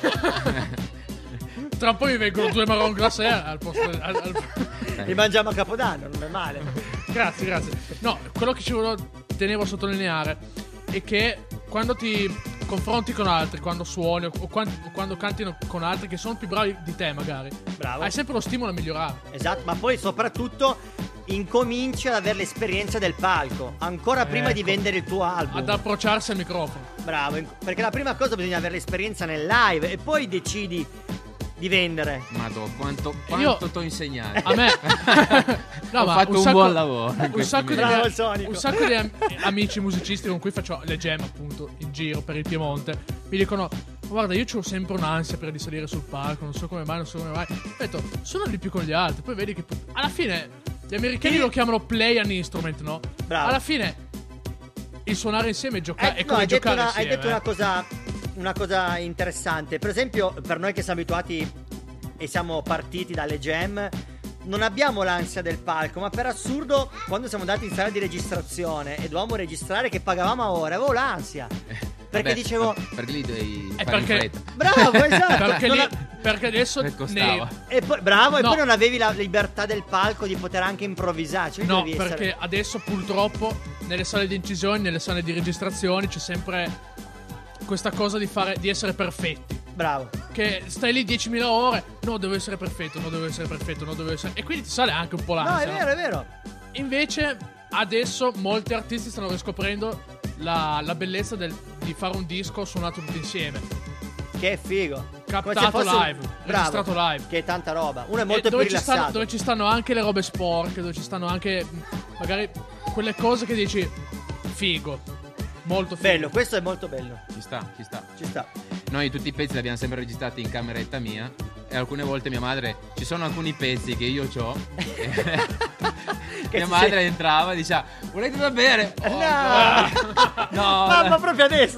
Tra un po' mi vengono 2 marron glacé al posto. Li mangiamo a Capodanno, non è male. Grazie. No, quello che tenevo a sottolineare è che quando ti confronti con altri, quando suoni o quando canti con altri che sono più bravi di te magari, bravo, hai sempre lo stimolo a migliorare. Esatto, ma poi soprattutto incominci ad avere l'esperienza del palco ancora prima di vendere il tuo album, ad approcciarsi al microfono. Bravo, perché la prima cosa bisogna avere l'esperienza nel live e poi decidi di vendere. Madò, quanto t'ho insegnato. A me no, ho fatto un buon lavoro. Un sacco di amici musicisti con cui faccio le jam appunto in giro per il Piemonte mi dicono: guarda, io c'ho sempre un'ansia per risalire sul palco, non so come mai. Ho detto, sono lì più con gli altri. Poi vedi che alla fine gli americani lo chiamano play an instrument, no? Bravo. Alla fine il suonare insieme e giocare è come giocare insieme. Hai detto una cosa interessante. Per esempio, per noi che siamo abituati e siamo partiti dalle jam, non abbiamo l'ansia del palco, ma per assurdo quando siamo andati in sala di registrazione e dovevamo registrare, che pagavamo a ore, avevo l'ansia. Perché dicevo, perché lì devi fare in fretta. Bravo, esatto. Perché adesso costava. E poi non avevi la libertà del palco di poter anche improvvisare, cioè no, perché adesso purtroppo nelle sale di incisioni, nelle sale di registrazione c'è sempre questa cosa di essere perfetti. Bravo. Che stai lì 10.000 ore, no, devo essere perfetto. E quindi ti sale anche un po' l'ansia. No, è vero. Invece adesso molti artisti stanno riscoprendo la bellezza di fare un disco suonato tutti insieme. Che è figo. Captato live, registrato live. Che è tanta roba. Uno è molto più rilassato. Dove ci stanno anche le robe sporche, dove ci stanno anche magari quelle cose che dici figo. Molto figo. Bello, questo è molto bello. Ci sta. Noi tutti i pezzi li abbiamo sempre registrati in cameretta mia. E alcune volte mia madre, ci sono alcuni pezzi che io c'ho. Mia madre entrava e diceva: volete da bere? Oh, no. Mamma, proprio adesso.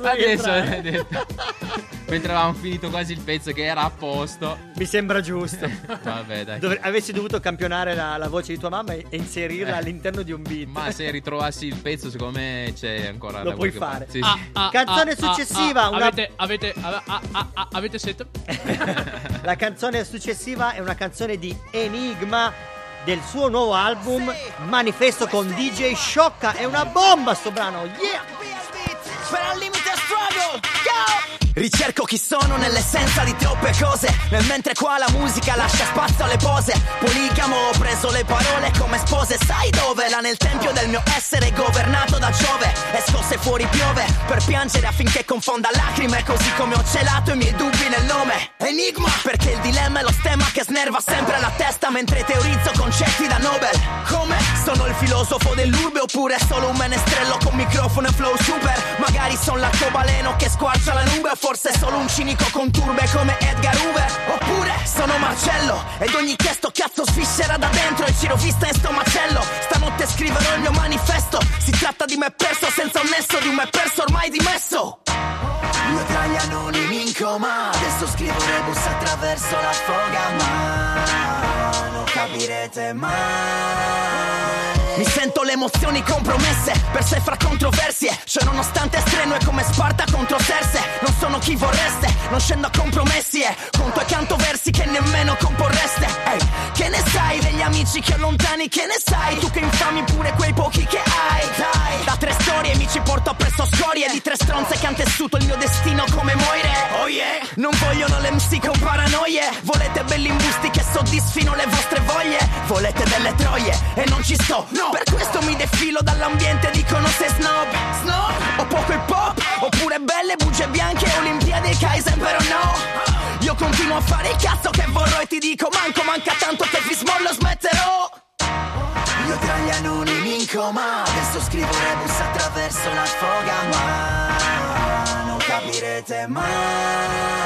mentre avevamo finito quasi il pezzo che era a posto. Mi sembra giusto. Vabbè, dai. Avessi dovuto campionare la voce di tua mamma e inserirla all'interno di un beat. Ma se ritrovassi il pezzo, secondo me c'è ancora. Lo puoi fare. Sì, sì. Canzone successiva. Una... Avete sentito? La canzone successiva è una canzone di Enigma, del suo nuovo album Manifesto con DJ Sciocca. È una bomba sto brano, yeah! Ricerco chi sono nell'essenza di troppe cose, nel mentre qua la musica lascia spazio alle pose. Poligamo, ho preso le parole come spose. Sai dove? Là nel tempio del mio essere governato da Giove. Esco se fuori piove per piangere affinché confonda lacrime, così come ho celato i miei dubbi nel nome Enigma, perché il dilemma è lo stemma che snerva sempre la testa mentre teorizzo concetti da Nobel. Come? Sono il filosofo dell'urbe oppure solo un menestrello con microfono e flow super? Magari son l'arcobaleno che squarcia la nube, forse solo un cinico con turbe come Edgar Hoover. Oppure sono Marcello ed ogni testo cazzo sviscera da dentro e ciro vista in sto macello. Stanotte scriverò il mio manifesto, si tratta di me perso senza un nesso, di un me perso ormai dimesso. Io tra gli anonimi in coma, adesso scrivo rebus attraverso la foga, ma non capirete mai. Mi sento le emozioni compromesse, perse fra controversie, cioè nonostante strenue come Sparta contro Serse. Non sono chi vorreste, non scendo a compromessi e conto e canto versi che nemmeno comporreste. Ehi, che ne sai degli amici che allontani, che ne sai tu che infami pure quei pochi che hai? Dai, da tre storie mi ci porto appresso scorie di tre stronze che han tessuto il mio destino come Moire. Oh yeah, non vogliono le MC con paranoie, volete belli imbusti che soddisfino le vostre voglie, volete delle troie e non ci sto, no. Per questo mi defilo dall'ambiente, dicono se snob, o poco hip hop, oppure belle bugie bianche, Olimpiadi e Kaiser, però no. Io continuo a fare il cazzo che vorrò e ti dico manca tanto che vi smollo smetterò. Io tra gli anonimi in coma, adesso scrivo rebus attraverso la foga, ma non capirete mai.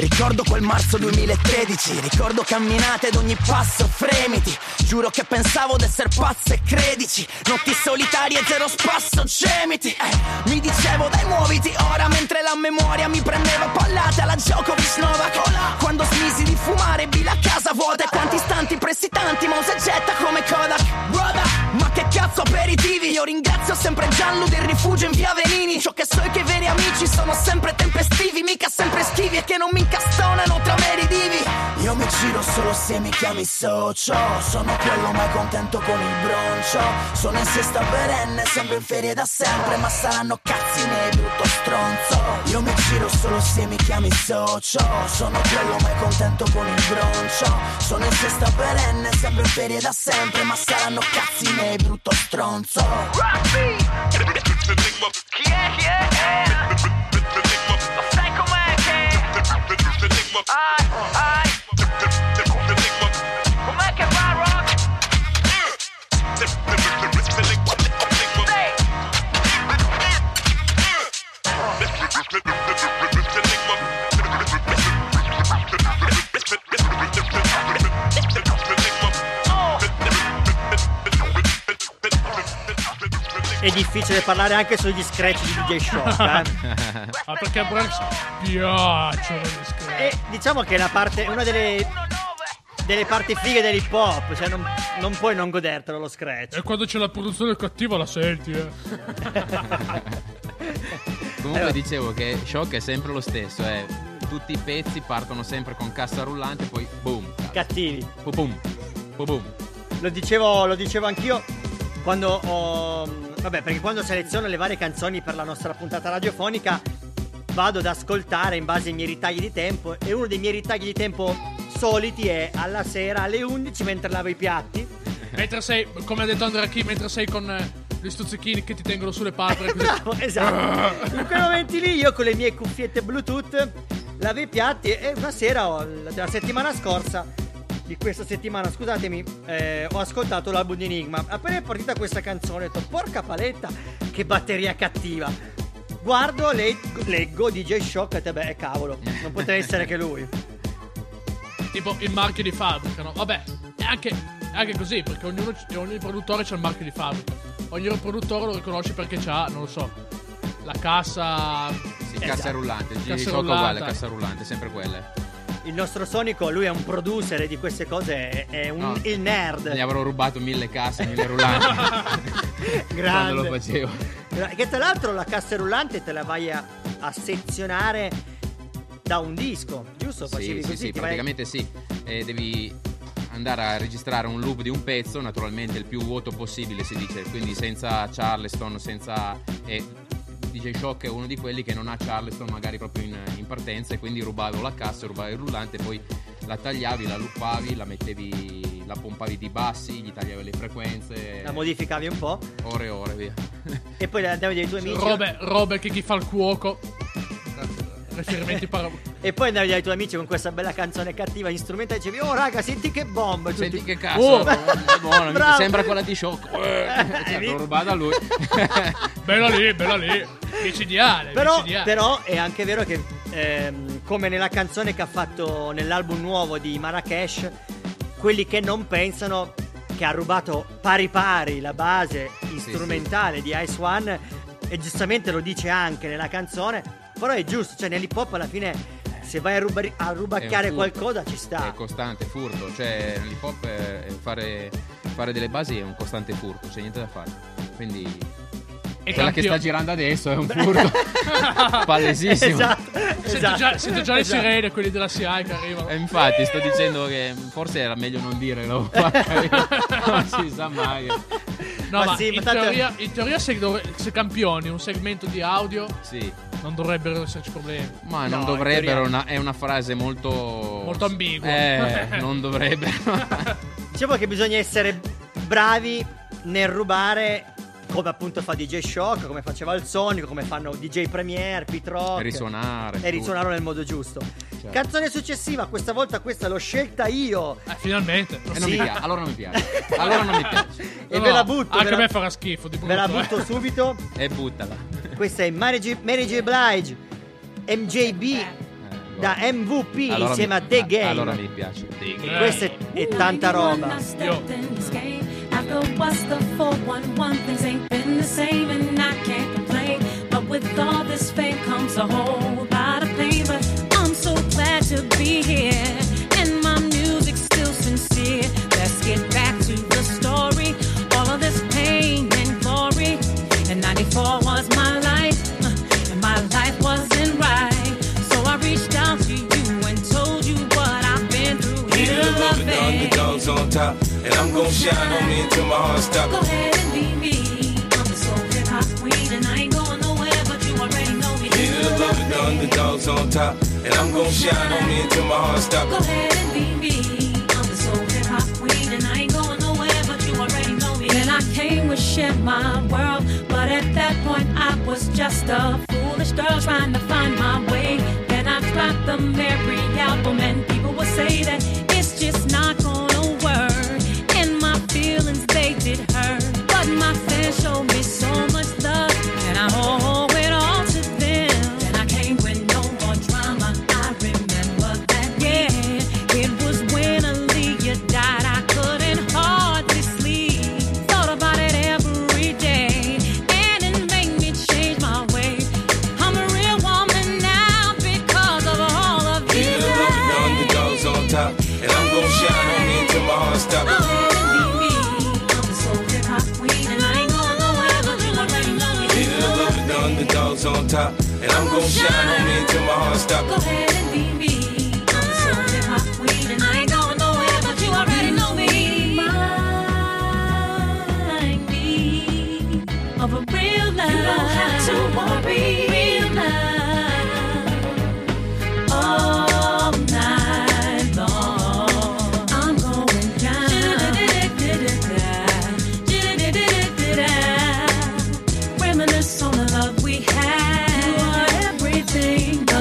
Ricordo quel marzo 2013, ricordo camminate ad ogni passo fremiti, giuro che pensavo d'essere pazzo e credici, notti solitarie zero spasso gemiti, mi dicevo dai muoviti ora, mentre la memoria mi prendeva pallate alla Djokovic Nova Cola, quando smisi di fumare bila a casa vuota, e quanti istanti pressi tanti mouse e getta come Kodak, brother. Ma che cazzo aperitivi, io ringrazio sempre Gianlu del rifugio in via Venini. Ciò che so è che i veri amici sono sempre tempestivi, mica sempre schivi, e che non mi incastonano tra meri divi. Io mi giro solo se mi chiami socio, sono quello mai contento con il broncio. Sono in sesta perenne, sembro in ferie da sempre, ma saranno cazzi miei brutto stronzo. Io mi giro solo se mi chiami socio, sono quello mai contento con il broncio. Sono in sesta perenne, sembro in ferie da sempre, ma saranno cazzi miei brutto stronzo. Rocky! Chi è? Chi è? Ma sai com'è che... Ai! Com'è che va, Rock? È difficile parlare anche sugli scratch di DJ Shock, ma perché a Branzi piacciono gli scratch. E diciamo che è una delle parti fighe dell'hip hop, cioè non puoi non godertelo lo scratch. E quando c'è la produzione cattiva la senti, Comunque dicevo che Shock è sempre lo stesso, tutti i pezzi partono sempre con cassa rullante, poi boom. Cattivi. Boom. Boom. Lo dicevo anch'io quando ho... Vabbè, perché quando seleziono le varie canzoni per la nostra puntata radiofonica vado ad ascoltare in base ai miei ritagli di tempo, e uno dei miei ritagli di tempo soliti è alla sera alle 11 mentre lavo i piatti. Mentre sei, come ha detto Andrea Chi, mentre sei con gli stuzzichini che ti tengono sulle palpebre. Bravo, esatto. In quei momenti lì io con le mie cuffiette Bluetooth lavo i piatti, e una sera, della settimana scorsa, di questa settimana, scusatemi, ho ascoltato l'album di Enigma. Appena è partita questa canzone ho detto porca paletta, che batteria cattiva. Guardo, leggo DJ Shock e te, beh, cavolo, non poteva essere che lui. Tipo il marchio di fabbrica, no? Vabbè, è anche così, perché ogni produttore c'ha il marchio di fabbrica. Ogni produttore lo riconosce perché c'ha, non lo so, la cassa Sì, cassa rullante, DJ Shock uguale, cassa rullante, sempre quelle. Il nostro Sonico, lui è un producer di queste cose, è un, no, il nerd. Gli avrò rubato 1000 casse, 1000 rullanti. Grande. Quando lo facevo. Che tra l'altro la cassa rullante te la vai a sezionare da un disco, giusto? Facevi così? Sì, praticamente vai... sì. Devi andare a registrare un loop di un pezzo, naturalmente il più vuoto possibile, si dice, quindi senza Charleston, senza... DJ Shock è uno di quelli che non ha Charleston magari proprio in partenza, e quindi rubavo la cassa, rubavo il rullante, poi la tagliavi, la luppavi, la mettevi, la pompavi di bassi, gli tagliavi le frequenze, la modificavi un po', ore e ore, via. E poi la andavi dai tuoi amici, robe che chi fa il cuoco. E poi andavi dai tuoi amici con questa bella canzone cattiva, gli strumenti, e dicevi: oh raga, senti che bomba, tutti... senti che cazzo, buono, mi sembra quella di Shock, l'ho rubata a lui. bella lì micidiale, però è anche vero che come nella canzone che ha fatto nell'album nuovo di Marrakesh, quelli che non pensano che ha rubato pari pari la base strumentale di Ice One, e giustamente lo dice anche nella canzone. Però è giusto, cioè nell'hip hop alla fine se vai a rubacchiare qualcosa ci sta. È costante furto, cioè nell'hip hop fare delle basi è un costante furto, c'è niente da fare. Quindi è quella che sta girando adesso è un furto palesissimo. Sento già le sirene, quelli della SIAE che arrivano. E infatti sto dicendo che forse era meglio non dirlo. Non si sa mai che... No, ma sì, in teoria se campioni un segmento di audio, sì, non dovrebbero esserci problemi. Ma non dovrebbero, è una frase molto ambigua. Non dovrebbero. Diciamo che bisogna essere bravi nel rubare, come appunto fa DJ Shock, come faceva il Sonico, come fanno DJ Premier, Pete Rock, e risuonare nel modo giusto. Certo. Canzone successiva, questa volta questa l'ho scelta io. Finalmente. Non mi piace. E ve la butto. Anche a me farà schifo. Ve la butto subito. E buttala. Questa è Mary J. Blige, MJB, da MVP, allora insieme a The Game. Allora mi piace. Questa è tanta roba. Yo. After what's the 411, things ain't been the same, and I can't complain. But with all this fame comes a whole lot of pain. But I'm so glad to be here, and my music's still sincere. Let's get back to the story, all of this pain and glory. And 94 was my life, and my life wasn't right. So I reached out to you and told you what I've been through. Here love the underdogs on top. And I'm gonna shine on me until my heart stops. Go ahead and be me. I'm the soul hip hop queen, and I ain't going nowhere, but you already know me. Leader the love and the underdogs on top. And I'm gonna shine on me until my heart stops. Go ahead and be me. I'm the soul hip hop queen, and I ain't going nowhere, but you already know me. Then I came with shit my world, but at that point I was just a foolish girl trying to find my way. Then I dropped the Mary album, and people would say that it's just not gonna work. They did hurt, but my fans showed me so much love, and I owe it all to them. And I came with no more drama, I remember that, yeah. It was when Aaliyah died, I couldn't hardly sleep. Thought about it every day, and it made me change my way. I'm a real woman now because of all of you. Yeah, the underdogs on top, and I'm gonna shine on me until my heart stops. Underdogs on top, and I'm gonna shine on me until my heart stops. Go ahead and be me. I'm the soul hip hop queen, and I ain't going nowhere, but you already know me. Remind me of a real life. You don't have to worry. Real life all night long. I'm going down. Reminisce on the love.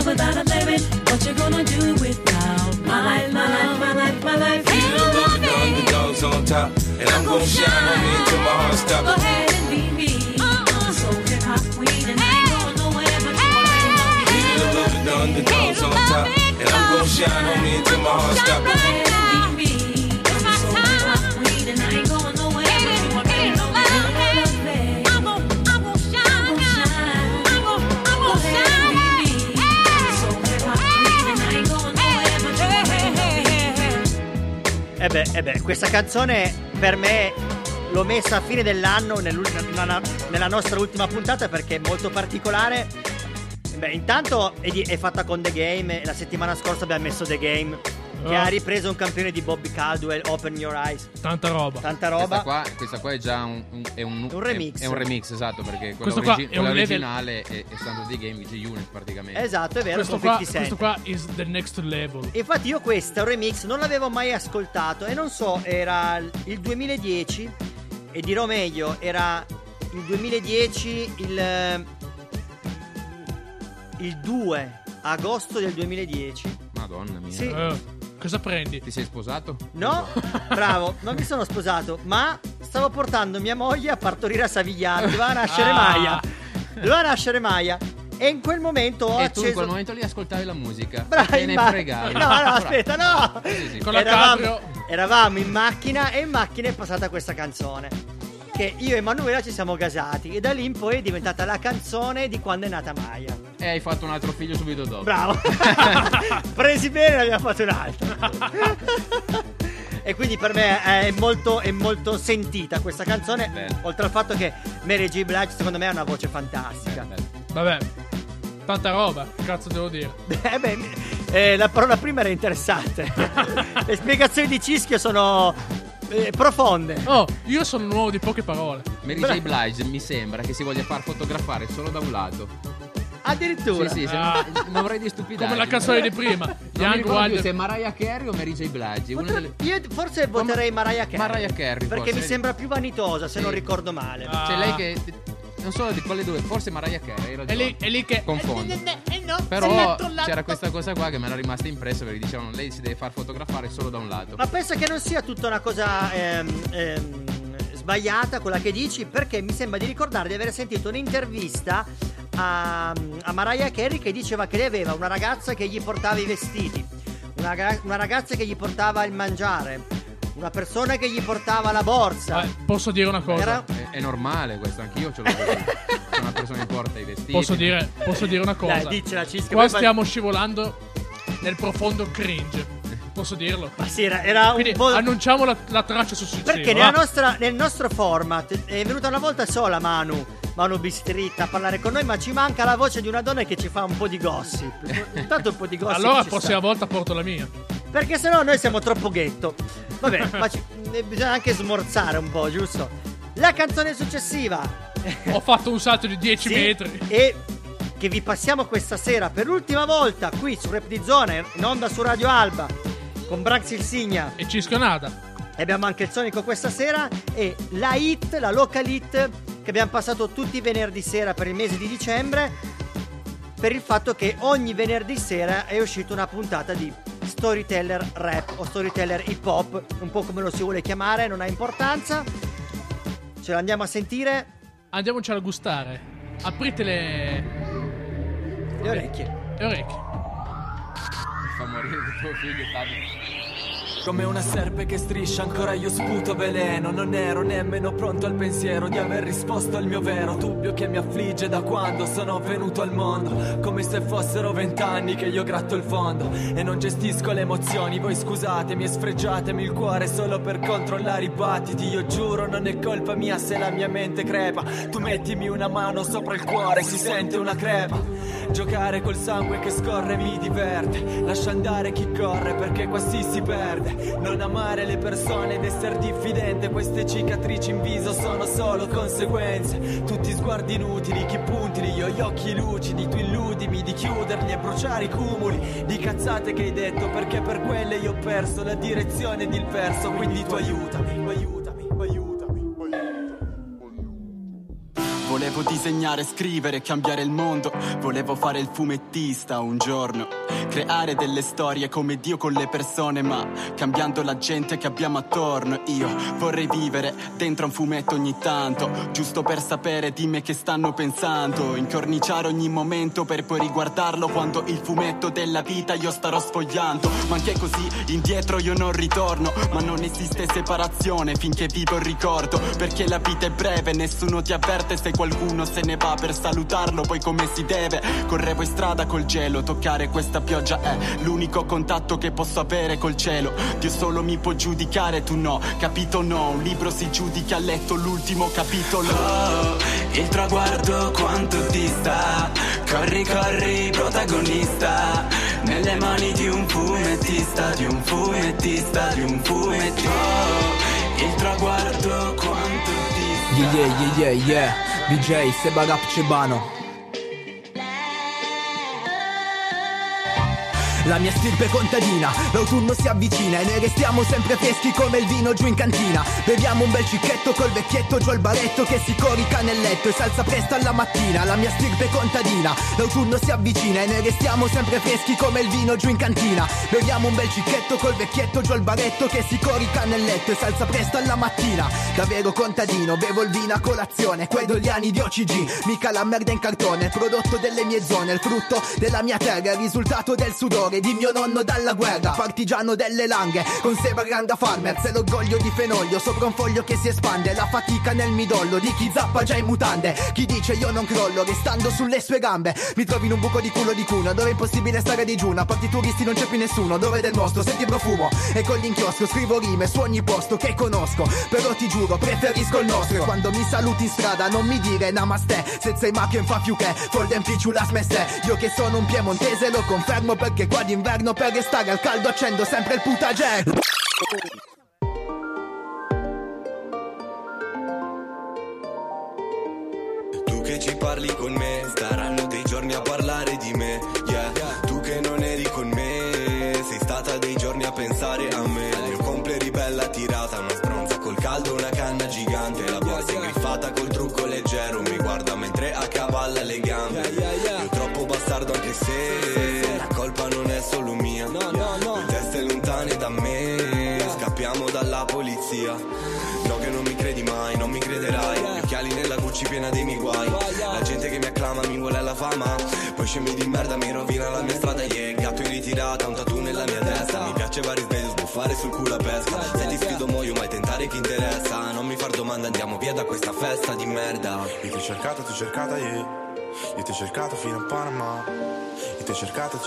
Without a limit, what you gonna do without my life? You love the underdogs on top, and I'm gonna shine on me till my heart stops. Go ahead and be me, I'm so hip hop queen, and I ain't going nowhere, but you already know me. You love the underdogs on top, and I'm gonna shine on me till my heart stops. Go ahead and be me, I'm so hip hop queen, and I ain't going nowhere, but you already know me. I'm gonna shine, E beh, questa canzone per me l'ho messa a fine dell'anno, nella nostra ultima puntata, perché è molto particolare. Beh, intanto è fatta con The Game. La settimana scorsa abbiamo messo The Game, che ha ripreso un campione di Bobby Caldwell, Open Your Eyes. Tanta roba. Questa qua è già un remix. È un remix, esatto, perché quella originale è stato The Game di Unit praticamente. Esatto, è vero, questo qua is the next level. Infatti io questo remix non l'avevo mai ascoltato e non so, era il 2010 e dirò meglio, era il 2010 il 2 agosto del 2010. Madonna mia. Sì. Cosa prendi? Ti sei sposato? No, bravo, non mi sono sposato, ma stavo portando mia moglie a partorire a Savigliano. Doveva nascere Maya. E in quel momento ho acceso. E tu in quel momento lì ascoltavi la musica. Bravo, No, aspetta, no. Sì. Con eravamo in macchina e in macchina è passata questa canzone, che io e Manuela ci siamo gasati, e da lì in poi è diventata la canzone di quando è nata Maya. E hai fatto un altro figlio subito dopo. Bravo. Presi bene, ne abbiamo fatto un altro. E quindi per me è molto sentita questa canzone. Bene. Oltre al fatto che Mary J. Blige secondo me ha una voce fantastica. Vabbè, tanta roba, cazzo devo dire. La parola prima era interessante. Le spiegazioni di Cischio sono profonde. Io sono un uomo di poche parole. Mary J. Blige mi sembra che si voglia far fotografare solo da un lato. Addirittura. Sì, non avrei di stupidaggine. Come la canzone di prima. Non mi ricordo più se è Mariah Carey o Mary J. Blige. Io forse voterei Mariah Carey. Mariah Carey perché forse mi sembra più vanitosa, se non ricordo male. C'è lei che non so di quelle due, forse Mariah Carey, hai ragione. È lì che confondo. No, però c'era questa cosa qua che me era rimasta impressa, perché dicevano lei si deve far fotografare solo da un lato. Ma penso che non sia tutta una cosa sbagliata quella che dici, perché mi sembra di ricordare di aver sentito un'intervista a Mariah Carey che diceva che lei aveva una ragazza che gli portava i vestiti, una ragazza che gli portava il mangiare, una persona che gli portava la borsa. Posso dire una cosa? È normale questo, anch'io ce l'ho. C'è una persona che porta i vestiti. Posso dire una cosa? Dai, diccela, Cisca. Qua stiamo scivolando nel profondo cringe. Posso dirlo? Ma sì, era quindi un po'. Annunciamo la traccia successiva. Perché nel nostro format è venuta una volta sola Manu B-Street a parlare con noi, ma ci manca la voce di una donna che ci fa un po' di gossip. Intanto un po' di gossip. Allora la prossima volta porto la mia. Perché sennò noi siamo troppo ghetto. Vabbè, ma bisogna anche smorzare un po', giusto? La canzone successiva. Ho fatto un salto di 10 metri. E che vi passiamo questa sera per l'ultima volta qui su Rap di Zona, in onda su Radio Alba, con Branzi il Signa e Ciscio Nada. E abbiamo anche il Sonico questa sera. E la hit, la local hit, che abbiamo passato tutti i venerdì sera per il mese di dicembre, per il fatto che ogni venerdì sera è uscita una puntata di storyteller rap o storyteller hip hop, un po' come lo si vuole chiamare, non ha importanza. Ce l'andiamo a sentire, andiamocela a gustare. Aprite le orecchie. Fa morire il tuo figlio, Fabio. Come una serpe che striscia ancora io sputo veleno. Non ero nemmeno pronto al pensiero di aver risposto al mio vero dubbio che mi affligge da quando sono venuto al mondo, come se fossero 20 anni che io gratto il fondo e non gestisco le emozioni. Voi scusatemi e sfregiatemi il cuore solo per controllare i battiti. Io giuro non è colpa mia se la mia mente crepa. Tu mettimi una mano sopra il cuore, si sente una crepa. Giocare col sangue che scorre mi diverte, lascia andare chi corre perché quasi si perde. Non amare le persone ed essere diffidente, queste cicatrici in viso sono solo conseguenze. Tutti sguardi inutili, chi puntili, io gli occhi lucidi. Tu illudimi di chiuderli e bruciare i cumuli di cazzate che hai detto, perché per quelle io ho perso la direzione ed il verso. Quindi tu aiutami. Volevo disegnare, scrivere, cambiare il mondo. Volevo fare il fumettista un giorno, creare delle storie come Dio con le persone, ma cambiando la gente che abbiamo attorno. Io vorrei vivere dentro un fumetto ogni tanto, giusto per sapere di me che stanno pensando, incorniciare ogni momento per poi riguardarlo quando il fumetto della vita io starò sfogliando. Ma anche così indietro io non ritorno, ma non esiste separazione finché vivo il ricordo, perché la vita è breve, nessuno ti avverte se qualcuno uno se ne va per salutarlo, poi come si deve correvo in strada col gelo, toccare questa pioggia è l'unico contatto che posso avere col cielo. Dio solo mi può giudicare, tu no, capito no, un libro si giudica a letto l'ultimo capitolo. Oh, il traguardo quanto dista, corri corri protagonista, nelle mani di un fumettista, di un fumettista, di un fumettista. Oh, il traguardo quanto dista. Yeah yeah yeah yeah, BJ Seba Gap Cebano. La mia stirpe contadina, l'autunno si avvicina e noi restiamo sempre freschi come il vino giù in cantina. Beviamo un bel cicchetto col vecchietto giù al baretto che si corica nel letto e salsa presto alla mattina. La mia stirpe contadina, l'autunno si avvicina e noi restiamo sempre freschi come il vino giù in cantina. Beviamo un bel cicchetto col vecchietto giù al baretto che si corica nel letto e salsa presto alla mattina. Davvero contadino, bevo il vino a colazione, quei dogliani di OCG, mica la merda in cartone. Il prodotto delle mie zone, il frutto della mia terra, il risultato del sudore di mio nonno dalla guerra, partigiano delle langhe, con Seba Granda Farmer, se l'orgoglio di Fenoglio, sopra un foglio che si espande, la fatica nel midollo di chi zappa già in mutande, chi dice io non crollo, restando sulle sue gambe, mi trovo in un buco di culo di cuna, dove è impossibile stare a digiuno, a parte i turisti non c'è più nessuno, dove del mostro senti profumo, e con l'inchiostro scrivo rime su ogni posto che conosco, però ti giuro preferisco il nostro, quando mi saluti in strada non mi dire namaste, se sei macchio fa più che, folden picciu la smeste, io che sono un piemontese lo confermo perché qua d'inverno per restare al caldo accendo sempre il putagè. Tu che ci parli con me, staranno dei giorni a parlare di me, yeah. Tu che non eri con me, sei stata dei giorni a pensare a me. Al mio compleanno ribella tirata, una stronza col caldo, una canna gigante. La borsa ingriffata col trucco leggero, mi guarda mentre accavalla le gambe. Io troppo bastardo anche se non è solo mia, no, no, no. Le teste lontane da me, scappiamo dalla polizia. No che non mi credi mai, non mi crederai. Gli occhiali nella Gucci piena dei miei guai. La gente che mi acclama mi vuole alla fama, poi scemi di merda mi rovina la mia strada. Yeah, gatto in ritirata, un tattoo nella mia testa. Mi piace vari sveglio, sbuffare sul culo a pesca. Se ti sfido muoio, mai tentare chi interessa. Non mi far domanda, andiamo via da questa festa di merda. Io ti ho cercato, tu cercata, yeah. Io ti ho cercato fino a Panama. Io ti ho cercato, yeah.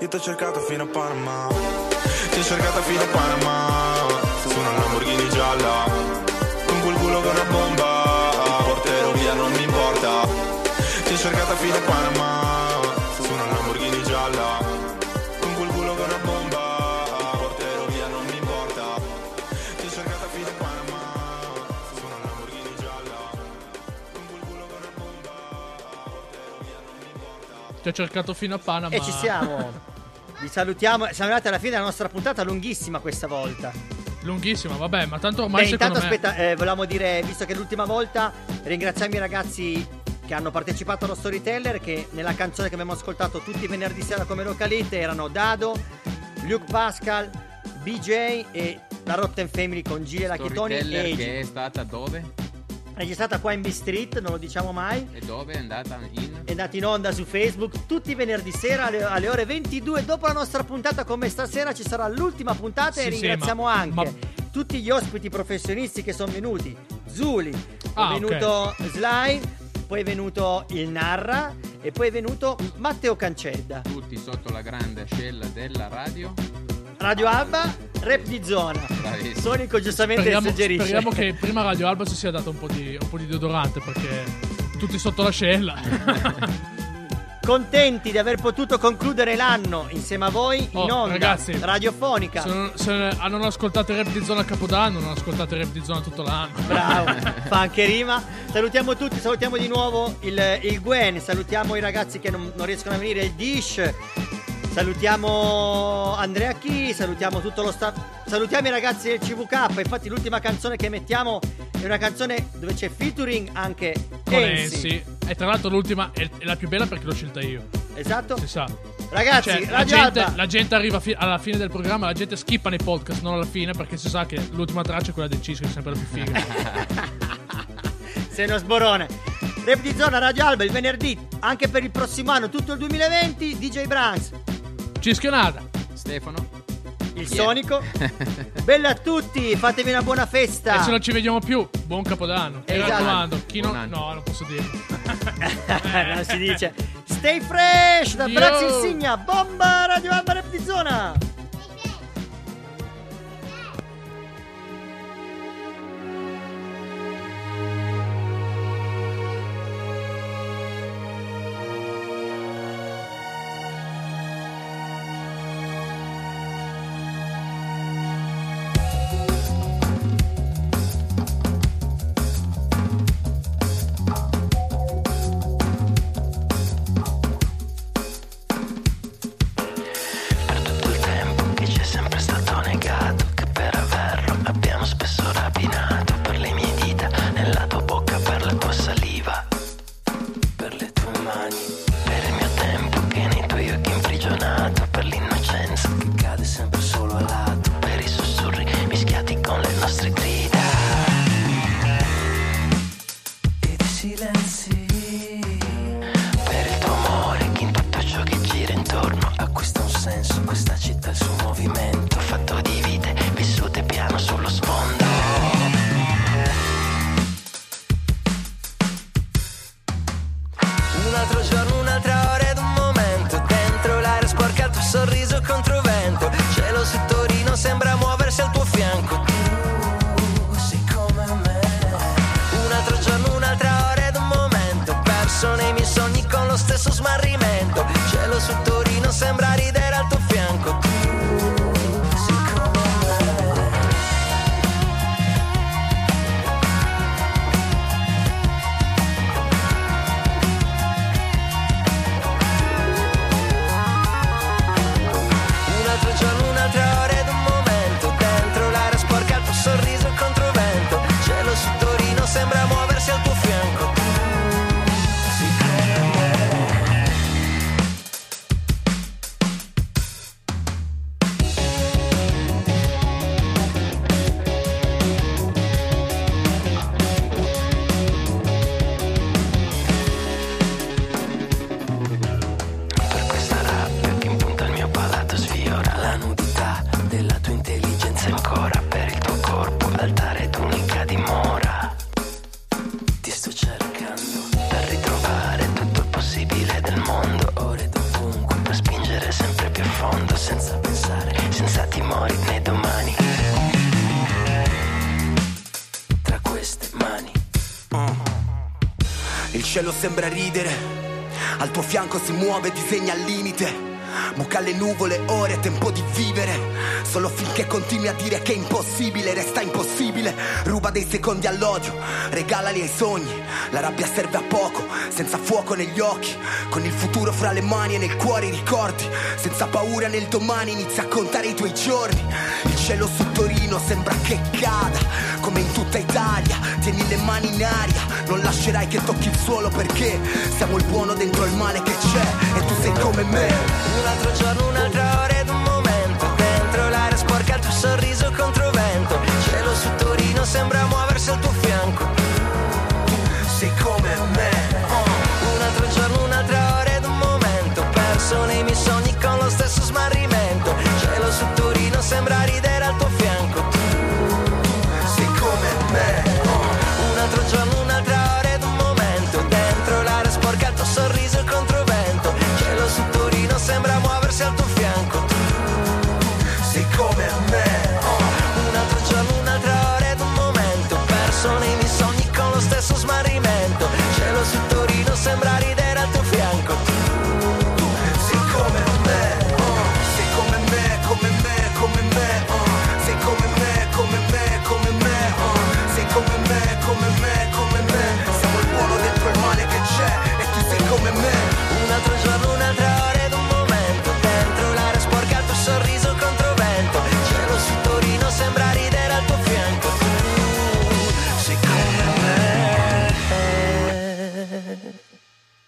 Io ti ho cercato fino a Panama. Ti ho cercato fino a Panama. Su una Lamborghini gialla, con quel culo che è una bomba. Porterò via, non mi importa. Ti ho cercato fino a Panama. Su una Lamborghini gialla, con quel culo che è una bomba. Porterò via, non mi importa. Ti ho cercato fino a Panama. Su una Lamborghini gialla. Ti ho cercato fino a Panama. E ci siamo. Vi salutiamo. Siamo arrivati alla fine della nostra puntata lunghissima questa volta. Lunghissima, vabbè, ma tanto ormai secondo me... Intanto aspetta, volevamo dire, visto che l'ultima volta, ringraziamo i ragazzi che hanno partecipato allo Storyteller, che nella canzone che abbiamo ascoltato tutti i venerdì sera come localite erano Dado, Luke Pascal, BJ e la Rotten Family con Gile la Chitoni. Storyteller che è stata dove? Registrata qua in B-Street, non lo diciamo mai. E dove è andata in? È andata in onda su Facebook tutti i venerdì sera alle ore 22. Dopo la nostra puntata, come stasera, ci sarà l'ultima puntata, sì, e ringraziamo anche tutti gli ospiti professionisti che sono venuti. Zuli, è venuto Sly, poi è venuto il Narra e poi è venuto Matteo Cancedda. Tutti sotto la grande ascella della Radio Alba, rap di zona. Bravissimo. Sonico giustamente suggerisce. Speriamo che prima Radio Alba ci sia dato un po' di deodorante, perché tutti sotto l'ascella. Contenti di aver potuto concludere l'anno insieme a voi in onda, ragazzi, radiofonica. Se non ascoltate rap di zona a Capodanno, non ascoltate rap di zona tutto l'anno. Bravo, fa anche rima. Salutiamo tutti, salutiamo di nuovo il Gwen, salutiamo i ragazzi che non riescono a venire, il Dish. Salutiamo Andrea Chi, salutiamo tutto lo staff, salutiamo i ragazzi del CVK. Infatti l'ultima canzone che mettiamo è una canzone dove c'è featuring anche con Enzi. E tra l'altro l'ultima è la più bella perché l'ho scelta io. Esatto. Si sa. Ragazzi, cioè, la gente arriva alla fine del programma, la gente skippa nei podcast, non alla fine, perché si sa che l'ultima traccia è quella del Cisco, che è sempre la più figa. Sei uno sborone. Rap di zona, Radio Alba, il venerdì, anche per il prossimo anno, tutto il 2020. DJ Branzi, Ciscio Nada, Stefano il Sonico. Bella a tutti, fatevi una buona festa. E se non ci vediamo più, buon Capodanno. Mi raccomando, chi non... No, non posso dire. Non si dice. Stay fresh da Branzi Insigna, bomba Radio Alba Rap di Zona. Il cielo sembra ridere, al tuo fianco si muove, disegna al limite, buca le nuvole, ore, tempo di vivere, solo finché continui a dire che è impossibile, resta impossibile, ruba dei secondi all'odio, regalali ai sogni, la rabbia serve a poco, senza fuoco negli occhi, con il futuro fra le mani e nel cuore i ricordi, senza paura nel domani inizia a contare i tuoi giorni, il cielo su Torino sembra che cada, come in tutta Italia, tieni le mani in aria, non lascerai che tocchi il suolo perché siamo il buono dentro il male che c'è e tu sei come me. Un altro giorno, un'altra ora ed un momento, dentro l'aria sporca il tuo sorriso controvento, il cielo su Torino sembra muoversi al tuo fianco, tu sei come me. Un altro giorno, un'altra ora ed un momento, perso nei miei